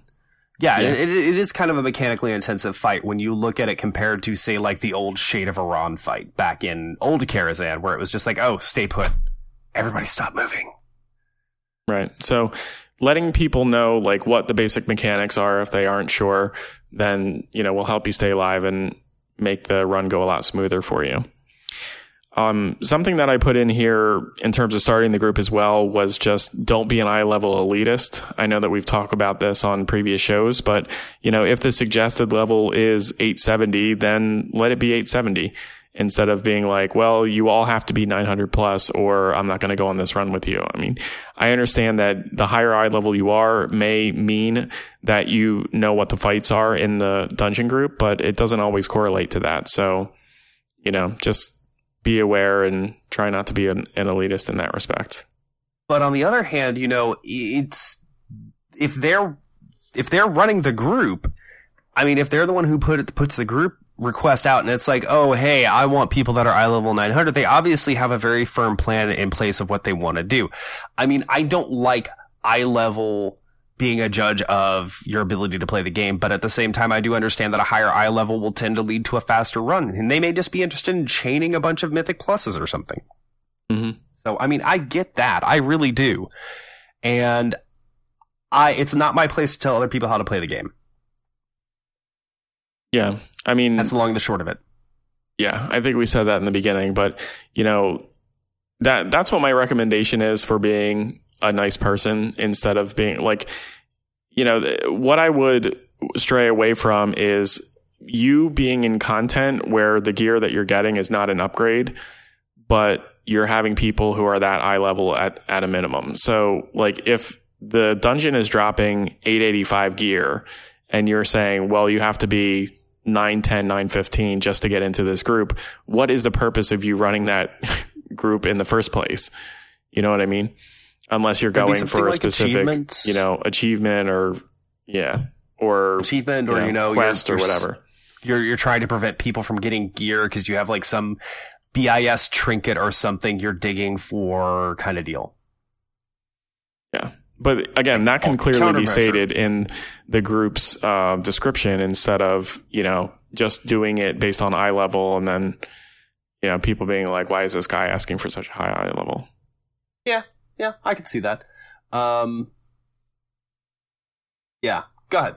Yeah, yeah. It, it is kind of a mechanically intensive fight when you look at it compared to, say, like the old Shade of Iran fight back in old Karazhan, where it was just like, oh, stay put. Everybody stop moving. Right. So letting people know, like, what the basic mechanics are, if they aren't sure, then, you know, will help you stay alive and make the run go a lot smoother for you. Um, something that I put in here in terms of starting the group as well was just don't be an eye-level elitist. I know that we've talked about this on previous shows, but, you know, if the suggested level is eight seventy, then let it be eight seventy instead of being like, well, you all have to be nine hundred plus or I'm not going to go on this run with you. I mean, I understand that the higher eye level you are may mean that you know what the fights are in the dungeon group, but it doesn't always correlate to that. So, you know, just... be aware and try not to be an, an elitist in that respect. But on the other hand, you know, it's if they're if they're running the group, I mean, if they're the one who put puts the group request out and it's like, oh, hey, I want people that are eye level nine hundred. They obviously have a very firm plan in place of what they want to do. I mean, I don't like eye level being a judge of your ability to play the game. But at the same time, I do understand that a higher eye level will tend to lead to a faster run. And they may just be interested in chaining a bunch of mythic pluses or something. Mm-hmm. So, I mean, I get that. I really do. And I it's not my place to tell other people how to play the game. Yeah, I mean... that's long and the short of it. Yeah, I think we said that in the beginning. But, you know, that that's what my recommendation is for being... a nice person instead of being like, you know, what I would stray away from is you being in content where the gear that you're getting is not an upgrade, but you're having people who are that eye level at, at a minimum. So like if the dungeon is dropping eight eighty-five gear and you're saying, well, you have to be nine ten, nine fifteen just to get into this group, what is the purpose of you running that group in the first place? You know what I mean? Unless you're going for like a specific, you know, achievement or, yeah, or achievement, you know, or, you know, quest you're, or whatever. You're, you're trying to prevent people from getting gear because you have like some B I S trinket or something you're digging for kind of deal. Yeah. But again, that can clearly be stated in the group's uh, description instead of, you know, just doing it based on eye level and then, you know, people being like, why is this guy asking for such a high eye level? Yeah. Yeah. I can see that. Um, yeah. Go ahead.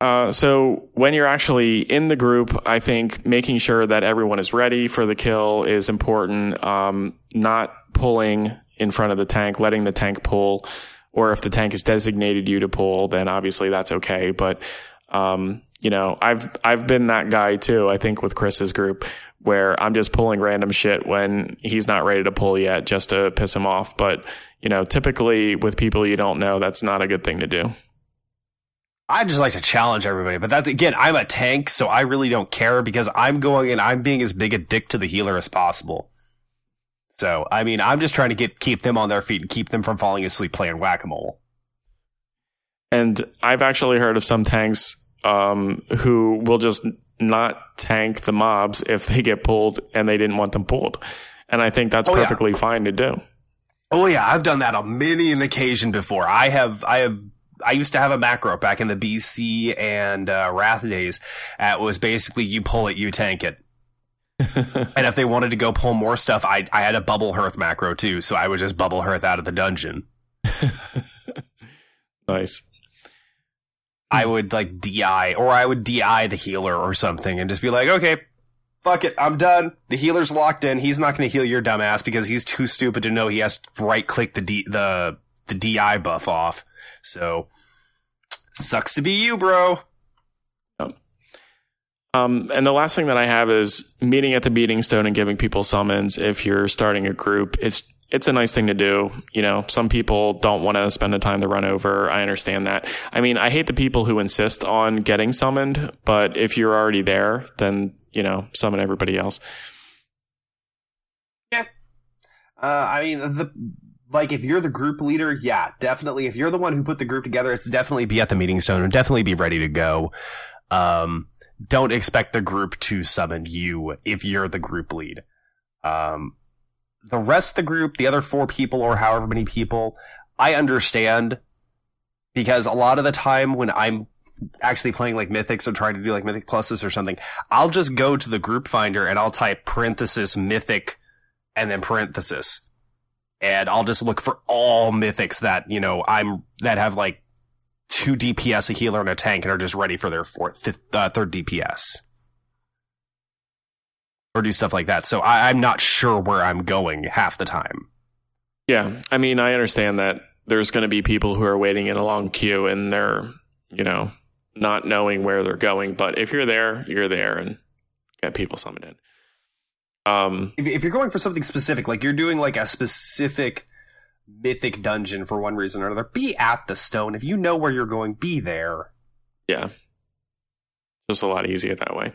Uh, so when you're actually in the group, I think making sure that everyone is ready for the kill is important. Um, not pulling in front of the tank, letting the tank pull, or if the tank is designated you to pull, then obviously that's okay. But, um, you know, I've, I've been that guy too, I think with Chris's group where I'm just pulling random shit when he's not ready to pull yet just to piss him off. But, you know, typically with people you don't know, that's not a good thing to do. I just like to challenge everybody, but that's, again, I'm a tank, so I really don't care because I'm going and I'm being as big a dick to the healer as possible. So, I mean, I'm just trying to get keep them on their feet and keep them from falling asleep playing whack-a-mole. And I've actually heard of some tanks um, who will just not tank the mobs if they get pulled and they didn't want them pulled. And I think that's oh, perfectly yeah. fine to do. Oh, yeah. I've done that on many an occasion before. I have... I have I used to have a macro back in the B C and uh, Wrath days. It was basically you pull it, you tank it. And if they wanted to go pull more stuff, I I had a bubble hearth macro too, so I would just bubble hearth out of the dungeon. Nice. I would like D I, or I would D I the healer or something, and just be like, okay, fuck it, I'm done. The healer's locked in. He's not going to heal your dumb ass because he's too stupid to know he has to right click the D, the the D I buff off. So, sucks to be you, bro. Um, and the last thing that I have is meeting at the meeting stone and giving people summons. If you're starting a group, it's it's a nice thing to do. You know, some people don't want to spend the time to run over. I understand that. I mean, I hate the people who insist on getting summoned, but if you're already there, then, you know, summon everybody else. Yeah. Uh, I mean, the... Like, if you're the group leader, yeah, definitely. If you're the one who put the group together, it's definitely be at the meeting zone and definitely be ready to go. Um, don't expect the group to summon you if you're the group lead. Um, the rest of the group, the other four people or however many people, I understand because a lot of the time when I'm actually playing like Mythics or trying to do like Mythic Pluses or something, I'll just go to the group finder and I'll type parenthesis Mythic and then parenthesis. And I'll just look for all mythics that, you know, I'm that have like two D P S, a healer, and a tank, and are just ready for their fourth, fifth, uh, third D P S, or do stuff like that. So I, I'm not sure where I'm going half the time. Yeah, I mean, I understand that there's going to be people who are waiting in a long queue and they're, you know, not knowing where they're going. But if you're there, you're there, and get people summoned in. Um, if, if you're going for something specific, like you're doing like a specific mythic dungeon for one reason or another, be at the stone. If you know where you're going, be there. Yeah. Just a lot easier that way.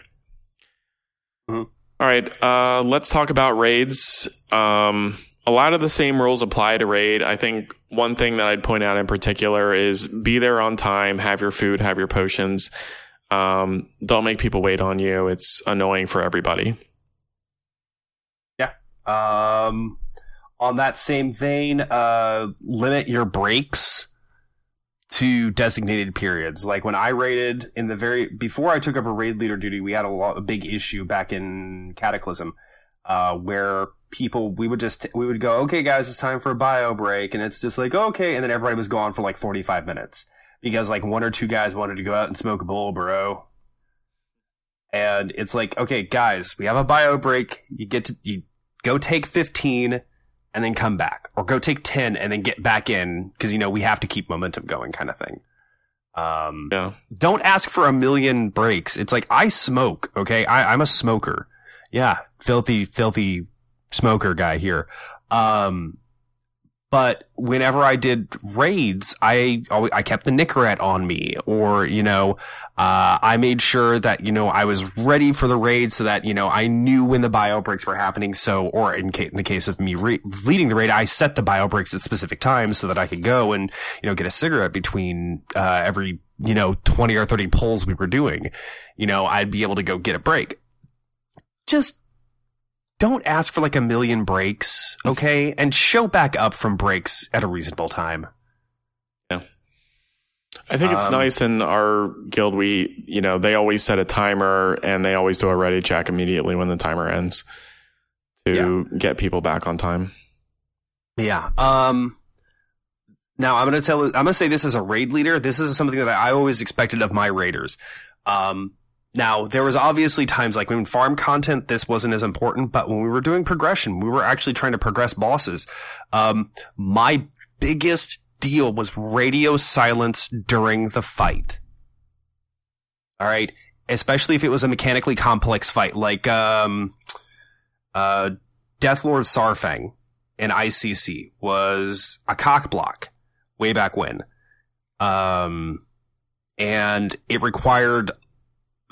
Mm-hmm. All right. Uh, let's talk about raids. Um, a lot of the same rules apply to raid. I think one thing that I'd point out in particular is be there on time, have your food, have your potions. Um, don't make people wait on you. It's annoying for everybody. Um, on that same vein, uh, limit your breaks to designated periods. Like when I raided in the very, before I took over raid leader duty, we had a lot, a big issue back in Cataclysm, uh, where people, we would just, we would go, okay guys, it's time for a bio break. And it's just like, okay. And then everybody was gone for like forty-five minutes because like one or two guys wanted to go out and smoke a bowl, bro. And it's like, okay guys, we have a bio break. You get to, you, Go take fifteen and then come back, or go take ten and then get back in because, you know, we have to keep momentum going kind of thing. Um, yeah. Don't ask for a million breaks. It's like, I smoke. Okay. I, I'm a smoker. Yeah. Filthy, filthy smoker guy here. Um, but whenever I did raids, I always, I kept the Nicorette on me, or, you know, uh, I made sure that, you know, I was ready for the raid so that, you know, I knew when the bio breaks were happening. So, or in, ca- in the case of me re- leading the raid, I set the bio breaks at specific times so that I could go and, you know, get a cigarette between, uh, every, you know, twenty or thirty pulls we were doing. You know, I'd be able to go get a break. Just, don't ask for like a million breaks, okay? And show back up from breaks at a reasonable time. Yeah. I think it's um, nice in our guild. We, you know, they always set a timer and they always do a ready check immediately when the timer ends to yeah. get people back on time. Yeah. Um, now I'm going to tell, I'm going to say this as a raid leader. This is something that I always expected of my raiders. Um, Now, there was obviously times like when farm content, this wasn't as important, but when we were doing progression, we were actually trying to progress bosses. Um, my biggest deal was radio silence during the fight. All right. Especially if it was a mechanically complex fight like um, uh, Deathlord Sarfang in I C C was a cock block way back when. Um, and it required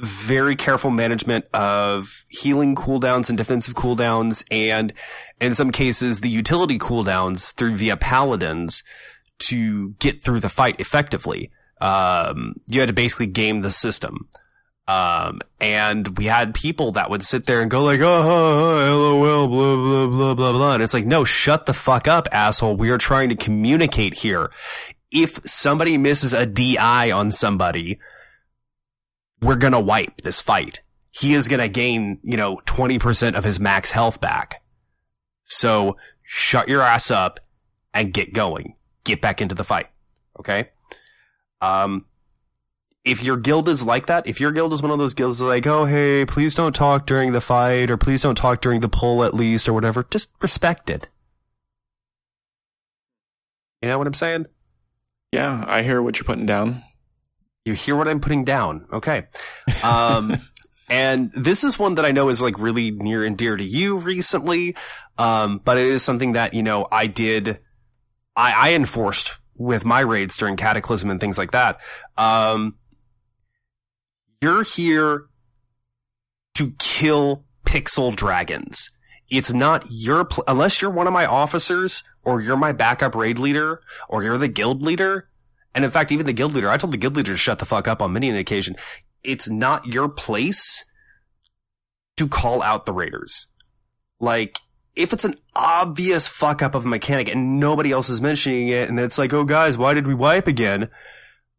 very careful management of healing cooldowns and defensive cooldowns, and in some cases the utility cooldowns through via paladins to get through the fight effectively. Um, you had to basically game the system. Um, and we had people that would sit there and go like, oh, lol, blah, blah, blah, blah, blah. And it's like, no, shut the fuck up, asshole. We are trying to communicate here. If somebody misses a D I on somebody, we're going to wipe this fight. He is going to gain, you know, twenty percent of his max health back. So shut your ass up and get going. Get back into the fight. Okay. Um, if your guild is like that, if your guild is one of those guilds like, oh, hey, please don't talk during the fight, or please don't talk during the pull at least, or whatever, just respect it. You know what I'm saying? Yeah. I hear what you're putting down. You hear what I'm putting down. Okay. Um, and this is one that I know is like really near and dear to you recently. Um, but it is something that, you know, I did, I, I enforced with my raids during Cataclysm and things like that. Um, you're here to kill pixel dragons. It's not your, pl- unless you're one of my officers, or you're my backup raid leader, or you're the guild leader. And in fact, even the guild leader, I told the guild leader to shut the fuck up on many an occasion. It's not your place to call out the raiders. Like, if it's an obvious fuck up of a mechanic and nobody else is mentioning it, and it's like, oh, guys, why did we wipe again?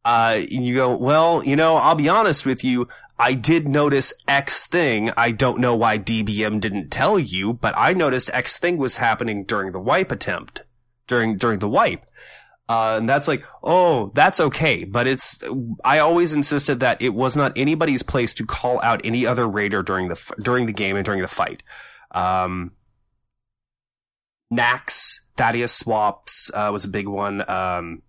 Uh, and you go, well, you know, I'll be honest with you. I did notice X thing. I don't know why D B M didn't tell you, but I noticed X thing was happening during the wipe attempt, during during the wipe. Uh, and that's like, oh, that's okay. But it's, I always insisted that it was not anybody's place to call out any other raider during the, during the game and during the fight. Um, Nax, Thaddeus swaps, uh, was a big one. Um,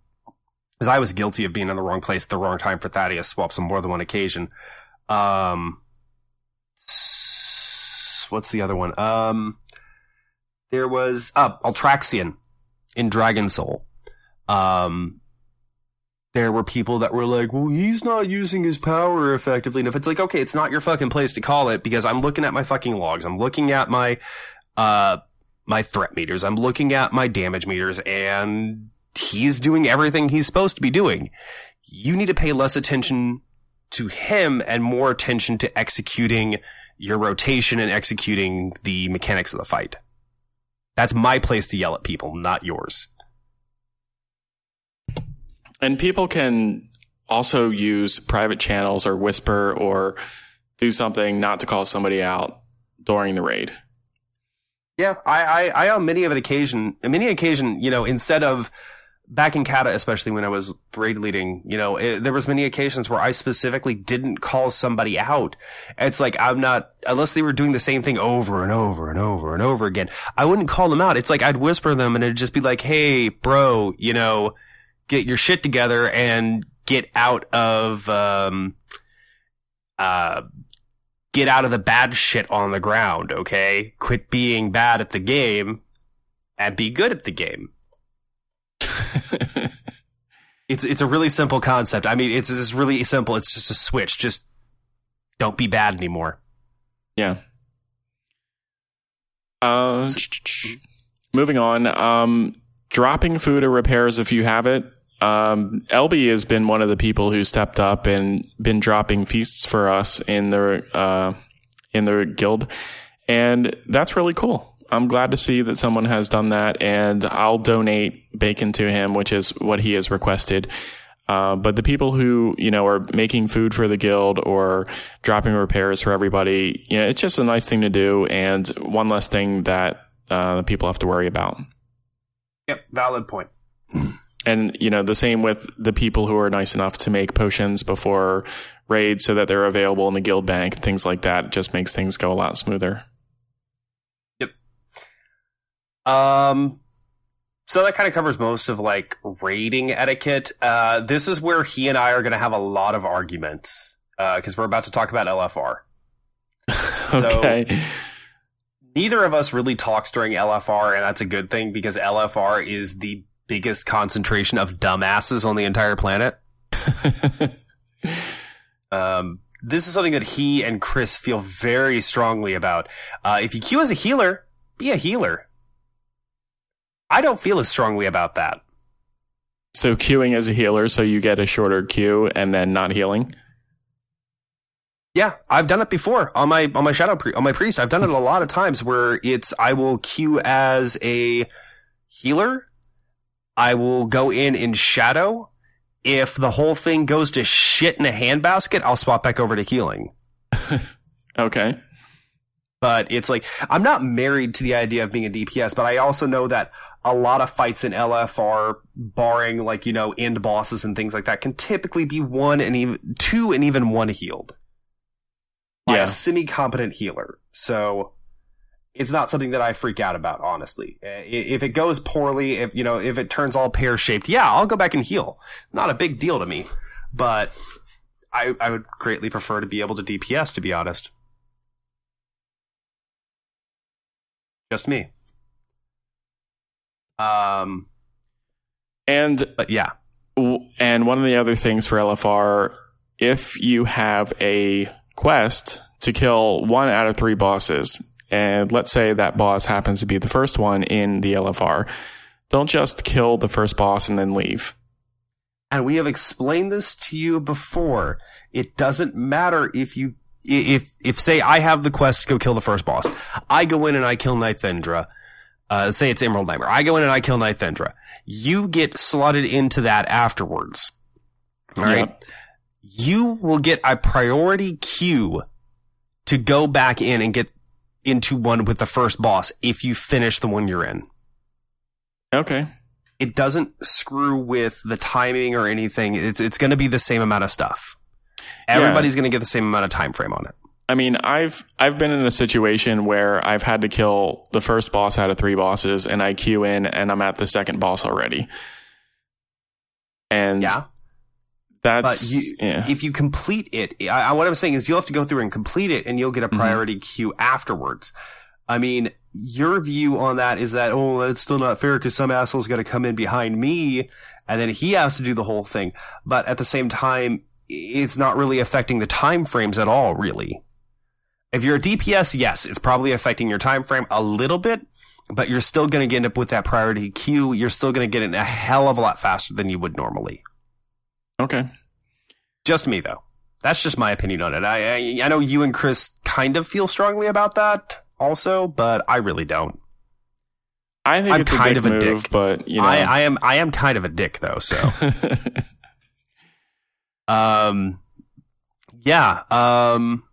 cause I was guilty of being in the wrong place at the wrong time for Thaddeus swaps on more than one occasion. Um, what's the other one? Um, there was, uh, Altraxian in Dragon's Soul. Um, there were people that were like, well, he's not using his power effectively. And if it's like, okay, it's not your fucking place to call it, because I'm looking at my fucking logs. I'm looking at my, uh, my threat meters. I'm looking at my damage meters, and he's doing everything he's supposed to be doing. You need to pay less attention to him and more attention to executing your rotation and executing the mechanics of the fight. That's my place to yell at people, not yours. And people can also use private channels or whisper or do something not to call somebody out during the raid. Yeah, I, I, I on many of an occasion, on many occasion, you know, instead of back in Kata, especially when I was raid leading, you know, it, there was many occasions where I specifically didn't call somebody out. It's like, I'm not, unless they were doing the same thing over and over and over and over again, I wouldn't call them out. It's like I'd whisper them, and it'd just be like, hey, bro, you know, get your shit together and get out of um, uh, get out of the bad shit on the ground, okay? Quit being bad at the game and be good at the game. It's it's a really simple concept. I mean, it's just really simple. It's just a switch. Just don't be bad anymore. Yeah. Uh, moving on. Um, dropping food or repairs if you have it. Um, L B has been one of the people who stepped up and been dropping feasts for us in their uh, in their guild, and that's really cool. I'm glad to see that someone has done that, and I'll donate bacon to him, which is what he has requested. Uh, but the people who, you know, are making food for the guild or dropping repairs for everybody, you know, it's just a nice thing to do, and one less thing that uh, people have to worry about. Yep, valid point. And, you know, the same with the people who are nice enough to make potions before raids so that they're available in the guild bank, things like that. It just makes things go a lot smoother. Um, so that kind of covers most of like raiding etiquette. Uh, this is where he and I are going to have a lot of arguments, uh, because we're about to talk about L F R. Okay. So, neither of us really talks during L F R, and that's a good thing because L F R is the biggest concentration of dumbasses on the entire planet. um, this is something that he and Chris feel very strongly about. Uh, if you queue as a healer, be a healer. I don't feel as strongly about that. So queuing as a healer, so you get a shorter queue and then not healing? Yeah, I've done it before on my on my shadow pri- on my priest. I've done it a lot of times where it's I will queue as a healer. I will go in in shadow. If the whole thing goes to shit in a handbasket, I'll swap back over to healing. Okay. But it's like, I'm not married to the idea of being a D P S, but I also know that a lot of fights in L F R, barring like, you know, end bosses and things like that, can typically be one and even two and even one healed by yeah. a semi-competent healer. So it's not something that I freak out about, honestly. If it goes poorly, if, you know, if it turns all pear-shaped, yeah, I'll go back and heal. Not a big deal to me, but I, I would greatly prefer to be able to D P S, to be honest. Just me. Um, and but yeah, w- and one of the other things for L F R, if you have a quest to kill one out of three bosses, and let's say that boss happens to be the first one in the L F R, don't just kill the first boss and then leave. And we have explained this to you before. It doesn't matter if you. If, if say I have the quest to go kill the first boss, I go in and I kill Nythendra. Uh, say it's Emerald Nightmare. I go in and I kill Nythendra. You get slotted into that afterwards. All right. Yep. You will get a priority queue to go back in and get into one with the first boss if you finish the one you're in. Okay. It doesn't screw with the timing or anything. It's, it's going to be the same amount of stuff. Everybody's yeah. going to get the same amount of time frame on it. I mean, I've I've been in a situation where I've had to kill the first boss out of three bosses, and I queue in, and I'm at the second boss already. And yeah, that's you, yeah. If you complete it, I, I, what I'm saying is you'll have to go through and complete it, and you'll get a priority mm-hmm. queue afterwards. I mean, your view on that is that oh, that's still not fair because some asshole's got to come in behind me, and then he has to do the whole thing. But at the same time, it's not really affecting the time frames at all, really. If you're a D P S, yes, it's probably affecting your time frame a little bit, but you're still going to end up with that priority queue. You're still going to get in a hell of a lot faster than you would normally. Okay. Just me, though. That's just my opinion on it. I, I, I know you and Chris kind of feel strongly about that also, but I really don't. I think I'm it's kind a dick of a move, dick. But, you know. I, I am, I am kind of a dick, though, so... Um, yeah, um,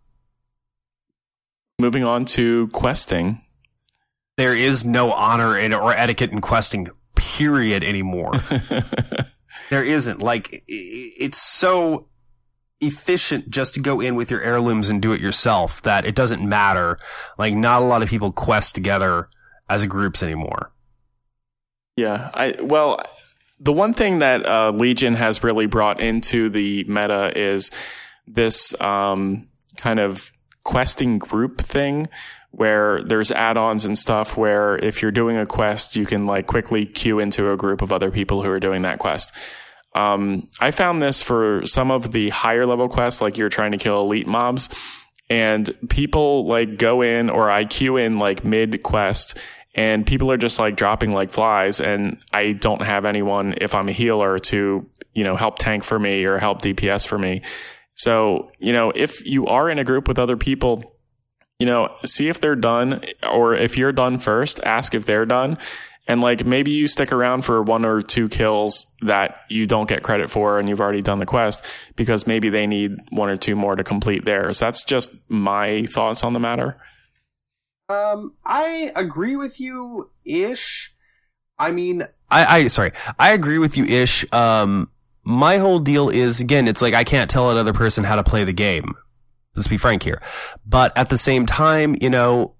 moving on to questing. There is no honor in, or etiquette in questing, period, anymore. There isn't. Like, it's so efficient just to go in with your heirlooms and do it yourself that it doesn't matter. Like, not a lot of people quest together as groups anymore. Yeah, I, well... The one thing that uh, Legion has really brought into the meta is this um, kind of questing group thing, where there's add-ons and stuff where if you're doing a quest, you can like quickly queue into a group of other people who are doing that quest. Um, I found this for some of the higher level quests, like you're trying to kill elite mobs, and people like go in, or I queue in like mid quest, and people are just like dropping like flies, and I don't have anyone, if I'm a healer, to, you know, help tank for me or help D P S for me. So, you know, if you are in a group with other people, you know, see if they're done, or if you're done first, ask if they're done. And like, maybe you stick around for one or two kills that you don't get credit for and you've already done the quest, because maybe they need one or two more to complete theirs. That's just my thoughts on the matter. Um, I agree with you ish. I mean, I, I, sorry, I agree with you ish. Um, my whole deal is, again, it's like, I can't tell another person how to play the game. Let's be frank here. But at the same time, you know,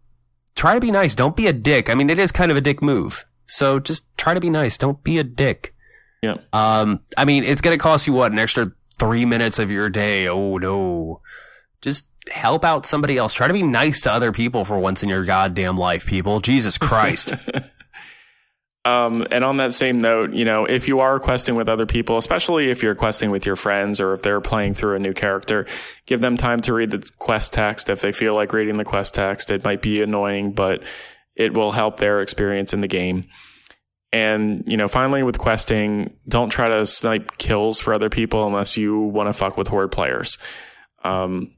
try to be nice. Don't be a dick. I mean, it is kind of a dick move. So just try to be nice. Don't be a dick. Yeah. Um. I mean, it's going to cost you, what, an extra three minutes of your day? Oh, no. Just help out somebody else. Try to be nice to other people for once in your goddamn life, people. Jesus Christ. um. And on that same note, you know, if you are questing with other people, especially if you're questing with your friends or if they're playing through a new character, give them time to read the quest text. If they feel like reading the quest text, it might be annoying, but it will help their experience in the game. And, you know, finally with questing, don't try to snipe kills for other people unless you want to fuck with horde players. Um,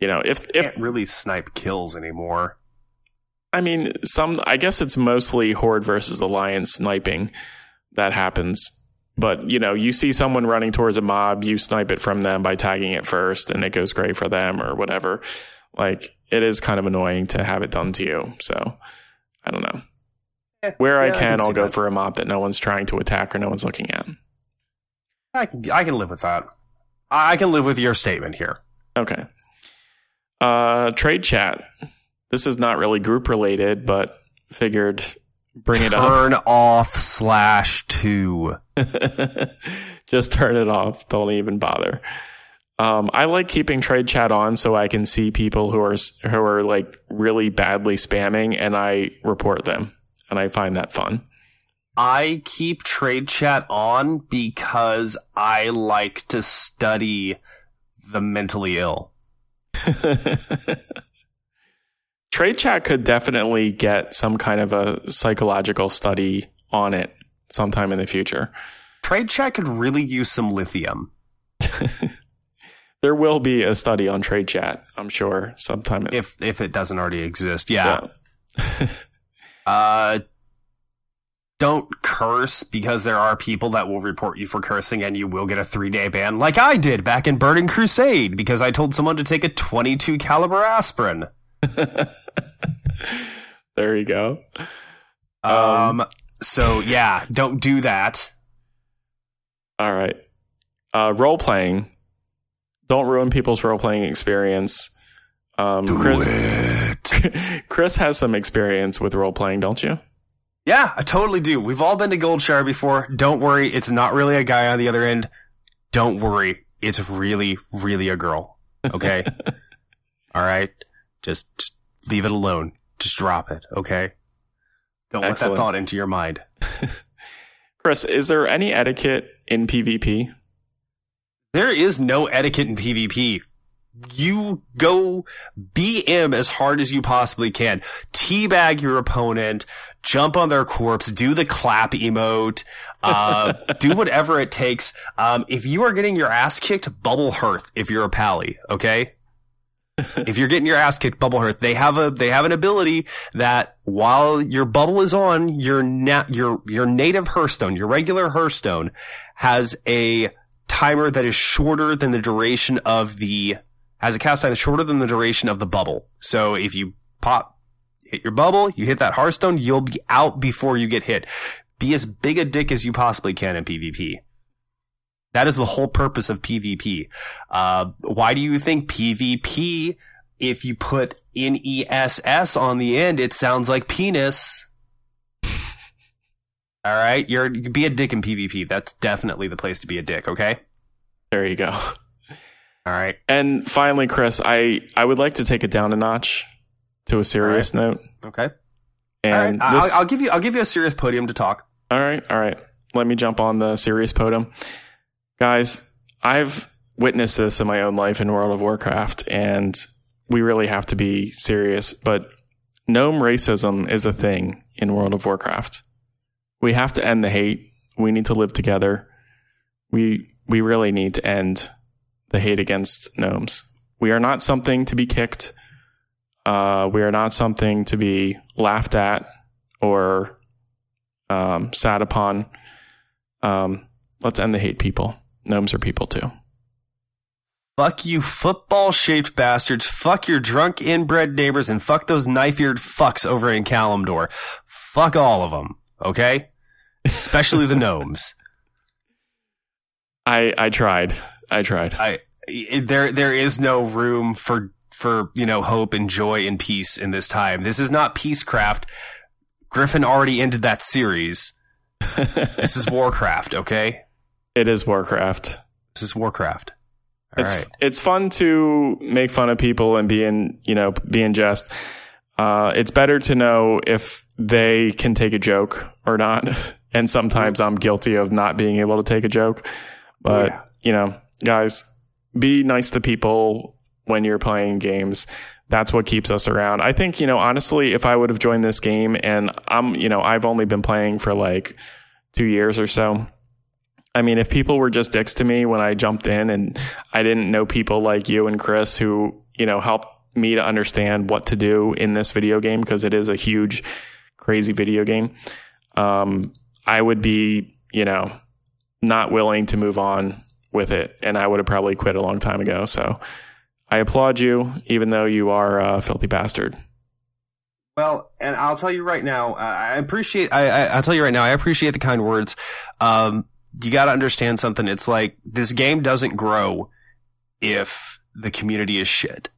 you know, if, if can't really snipe kills anymore. I mean, some, I guess it's mostly horde versus alliance sniping that happens, but you know, you see someone running towards a mob, you snipe it from them by tagging it first and it goes gray for them or whatever. Like, it is kind of annoying to have it done to you. So, I don't know. Yeah, Where yeah, I can, I can I'll go that. for a mob that no one's trying to attack or no one's looking at. I can, I can live with that. I can live with your statement here. Okay. Uh, trade chat. This is not really group related, but figured bring turn it up. Turn off slash two. Just turn it off. Don't even bother. Um, I like keeping trade chat on so I can see people who are who are like really badly spamming, and I report them, and I find that fun. I keep trade chat on because I like to study the mentally ill. Trade chat could definitely get some kind of a psychological study on it sometime in the future. Trade chat could really use some lithium. There will be a study on trade chat, I'm sure, sometime. If if it doesn't already exist, yeah. yeah. uh, don't curse, because there are people that will report you for cursing and you will get a three-day ban, like I did back in Burning Crusade, because I told someone to take a twenty-two caliber aspirin. There you go. Um, um. So, yeah, don't do that. All right. Uh, role-playing. Don't ruin people's role-playing experience. Um, Do Chris, it. Chris has some experience with role-playing, don't you? Yeah, I totally do. We've all been to Goldshire before. Don't worry, it's not really a guy on the other end. Don't worry, it's really, really a girl. Okay? All right? Just, just leave it alone. Just drop it, okay? Don't Excellent. Let that thought into your mind. Chris, is there any etiquette in PvP? There is no etiquette in PvP. You go B M as hard as you possibly can. Teabag your opponent, jump on their corpse, do the clap emote, uh, do whatever it takes. Um, if you are getting your ass kicked, bubble hearth if you're a pally, okay? If you're getting your ass kicked, bubble hearth. They have a they have an ability that while your bubble is on, your na- your your native Hearthstone, your regular Hearthstone, has a timer that is shorter than the duration of the has a cast time shorter than the duration of the bubble. So if you pop, hit your bubble, you hit that Hearthstone, you'll be out before you get hit. Be as big a dick as you possibly can in PvP. That is the whole purpose of PvP. Uh, why do you think PvP, if you put N E S S on the end, it sounds like penis? All right, you're be a dick in PvP. That's definitely the place to be a dick. Okay, there you go. All right, and finally, Chris, I I would like to take it down a notch to a serious right. note. Okay, and right. this... I'll, I'll give you I'll give you a serious podium to talk. All right, all right. Let me jump on the serious podium, guys. I've witnessed this in my own life in World of Warcraft, and we really have to be serious. But gnome racism is a thing in World of Warcraft. We have to end the hate. We need to live together. We we really need to end the hate against gnomes. We are not something to be kicked. Uh, we are not something to be laughed at or um, sat upon. Um, let's end the hate, people. Gnomes are people, too. Fuck you football-shaped bastards. Fuck your drunk inbred neighbors and fuck those knife-eared fucks over in Kalimdor. Fuck all of them, okay? Especially the gnomes. I I tried. I tried. I there there is no room for for, you know, hope and joy and peace in this time. This is not Peacecraft. Griffin already ended that series. This is Warcraft, okay? It is Warcraft. This is Warcraft. All it's right. It's fun to make fun of people and be in, you know, be in jest. Uh, it's better to know if they can take a joke or not. And sometimes I'm guilty of not being able to take a joke. But, yeah. you know, guys, be nice to people when you're playing games. That's what keeps us around. I think, you know, honestly, if I would have joined this game and I'm, you know, I've only been playing for like two years or so. I mean, if people were just dicks to me when I jumped in and I didn't know people like you and Chris who, you know, helped me to understand what to do in this video game, because it is a huge, crazy video game, um, I would be, you know, not willing to move on with it. And I would have probably quit a long time ago. So I applaud you, even though you are a filthy bastard. Well, and I'll tell you right now, I appreciate, I, I, I'll tell you right now, I appreciate the kind words. Um, You got to understand something. It's like this game doesn't grow if the community is shit.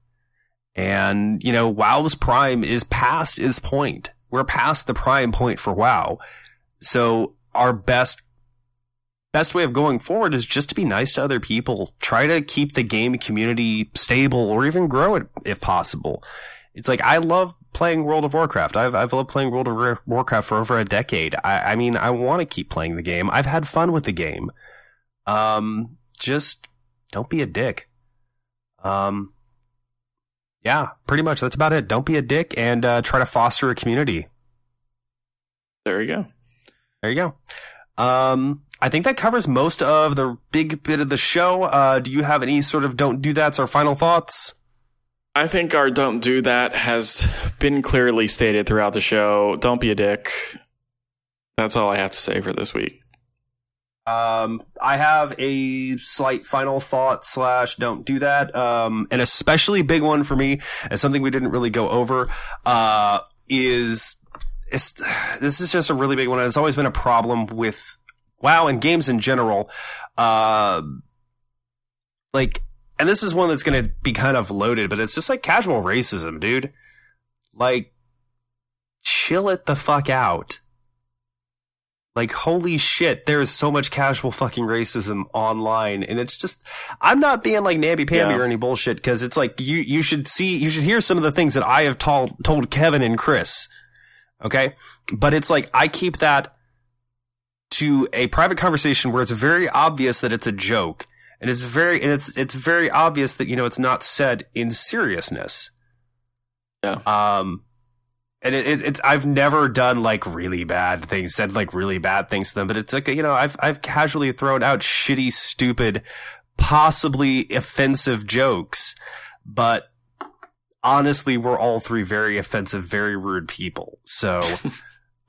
And, you know, WoW's prime is past its point. We're past the prime point for WoW. So our best best way of going forward is just to be nice to other people. Try to keep the game community stable or even grow it if possible. It's like I love playing World of Warcraft. I've I've loved playing World of Warcraft for over a decade. I, I mean, I want to keep playing the game. I've had fun with the game. Um, just don't be a dick. Um, yeah, pretty much. That's about it. Don't be a dick and uh, try to foster a community. There you go. There you go. Um, I think that covers most of the big bit of the show. Uh, do you have any sort of don't do that's or final thoughts? I think our don't do that has been clearly stated throughout the show. Don't be a dick. That's all I have to say for this week. Um, I have a slight final thought slash don't do that. Um, an especially big one for me, and something we didn't really go over, uh, is it's, this is just a really big one. It's always been a problem with WoW and games in general. Uh, like, And this is one that's going to be kind of loaded, but it's just like casual racism, dude. Like, chill it the fuck out. Like, holy shit, there is so much casual fucking racism online. And it's just, I'm not being like namby-pamby yeah. or any bullshit, because it's like, you you should see, you should hear some of the things that I have told, told Kevin and Chris. Okay? But it's like, I keep that to a private conversation where it's very obvious that it's a joke. And it's very, and it's it's very obvious that, you know, it's not said in seriousness. Yeah. Um, and it, it, it's I've never done like really bad things, said like really bad things to them, but it's like, you know, I've I've casually thrown out shitty, stupid, possibly offensive jokes, but honestly, we're all three very offensive, very rude people. So,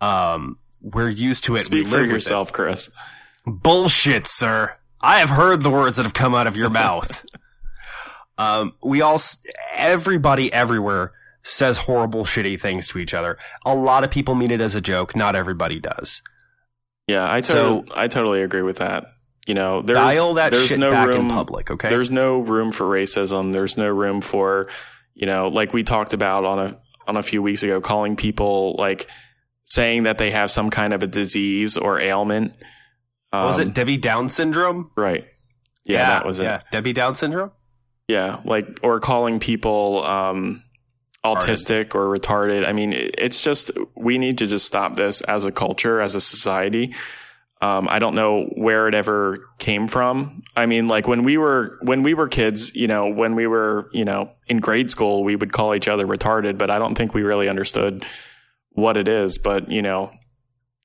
um, we're used to it. Speak for yourself, Chris. Bullshit, sir. I have heard the words that have come out of your mouth. um, we all, everybody everywhere says horrible, shitty things to each other. A lot of people mean it as a joke. Not everybody does. Yeah, I, tot- so, I totally agree with that. You know, there's, dial that there's shit no back room, in public, okay? There's no room for racism. There's no room for, you know, like we talked about on a on a few weeks ago, calling people like saying that they have some kind of a disease or ailment. Um, was it Debbie Down syndrome? Right. Yeah, yeah that was yeah. it. Debbie Down syndrome? Yeah, like, or calling people um, autistic retarded. or retarded. I mean, it, it's just, we need to just stop this as a culture, as a society. Um, I don't know where it ever came from. I mean, like when we were when we were kids, you know, when we were, you know, in grade school, we would call each other retarded, but I don't think we really understood what it is. But, you know,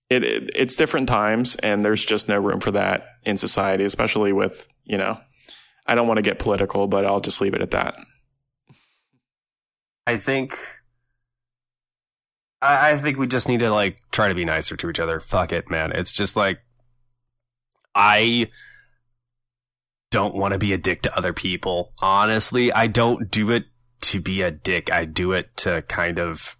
it, it it's different times and there's just no room for that in society, especially with, you know, I don't want to get political, but I'll just leave it at that. I think I think we just need to, like, try to be nicer to each other. Fuck it, man. It's just like, I don't want to be a dick to other people. Honestly, I don't do it to be a dick. I do it to kind of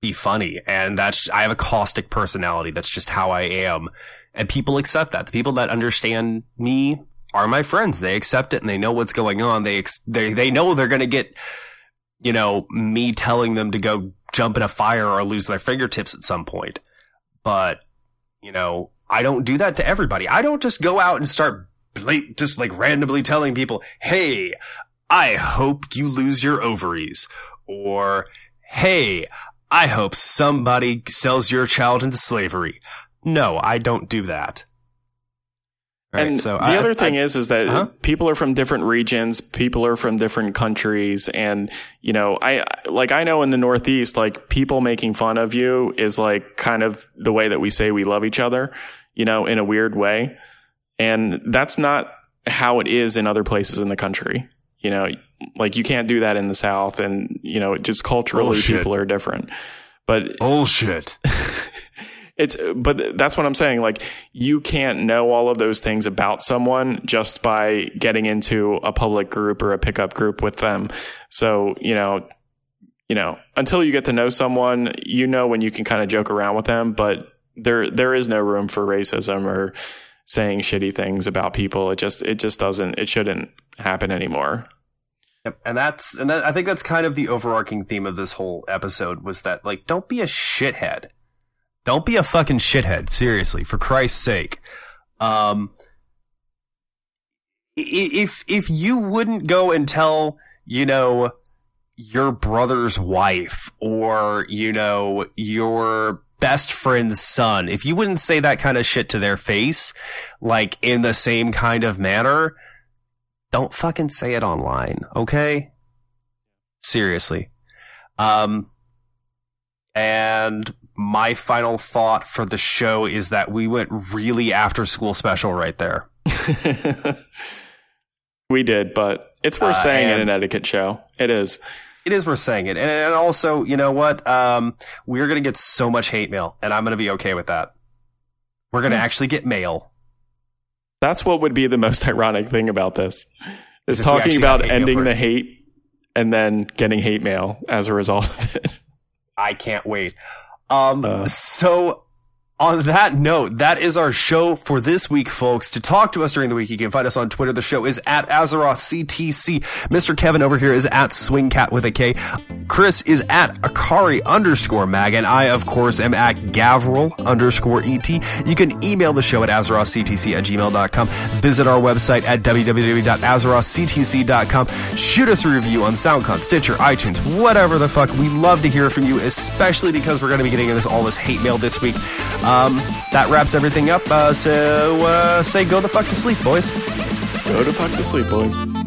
be funny. And that's, I have a caustic personality. That's just how I am. And people accept that. The people that understand me are my friends. They accept it and they know what's going on. They, ex- they, they know they're going to get, you know, me telling them to go jump in a fire or lose their fingertips at some point. But, you know, I don't do that to everybody. I don't just go out and start blat- just like randomly telling people, hey, I hope you lose your ovaries, or hey, I hope somebody sells your child into slavery. No, I don't do that. All and right, so the I, other thing I, is, is that uh-huh. people are from different regions, people are from different countries. And, you know, I like I know in the Northeast, like people making fun of you is like kind of the way that we say we love each other, you know, in a weird way. And that's not how it is in other places in the country. You know, like you can't do that in the South. And, you know, just culturally, Bullshit. people are different. But Bullshit. It's, but that's what I'm saying. Like, you can't know all of those things about someone just by getting into a public group or a pickup group with them. So, you know, you know, until you get to know someone, you know, when you can kind of joke around with them, but there, there is no room for racism or saying shitty things about people. It just, it just doesn't, it shouldn't happen anymore. Yep. And that's, and that, I think that's kind of the overarching theme of this whole episode was that, like, don't be a shithead. Don't be a fucking shithead, seriously, for Christ's sake. Um, if if you wouldn't go and tell, you know, your brother's wife or, you know, your best friend's son, if you wouldn't say that kind of shit to their face, like in the same kind of manner, don't fucking say it online, okay? Seriously. Um, and... my final thought for the show is that we went really after school special right there. We did, but it's worth uh, saying in an etiquette show. It is. It is worth saying it. And, and also, you know what? Um, we're going to get so much hate mail, and I'm going to be okay with that. We're going to mm. actually get mail. That's what would be the most ironic thing about this, is talking about ending the hate and then getting hate mail as a result of it. I can't wait. Um, uh, so on that note, that is our show for this week, folks. To talk to us during the week, you can find us on Twitter. The show is at Azeroth C T C. Mister Kevin over here is at Swingcat with a K. Chris is at Akari underscore Mag. And I, of course, am at Gavrill underscore E T. You can email the show at AzerothCTC at gmail dot com. Visit our website at w w w dot azeroth c t c dot com. Shoot us a review on SoundCloud, Stitcher, iTunes, whatever the fuck. We love to hear from you, especially because we're going to be getting this, all this hate mail this week. Um, that wraps everything up, uh, so uh, say go the fuck to sleep, boys. Go the fuck to sleep, boys.